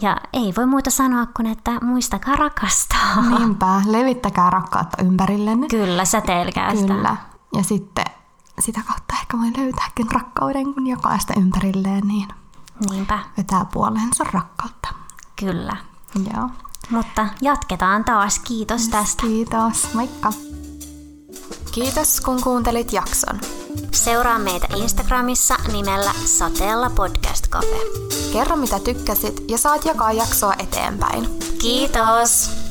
Ja ei voi muuta sanoa kuin, että muistakaa rakastaa. Niinpä, levittäkää rakkautta ympärillenne. Kyllä, säteilkää sitä. Kyllä, ja sitten sitä kautta ehkä voi löytääkin rakkauden, kun jokaista ympärilleen, niin niinpä. Vetää puoleensa rakkautta. Kyllä. Joo. Mutta jatketaan taas. Kiitos tästä. Kiitos, moikka. Kiitos, kun kuuntelit jakson. Seuraa meitä Instagramissa nimellä Sateella Podcast Cafe. Kerro, mitä tykkäsit ja saat jakaa jaksoa eteenpäin. Kiitos!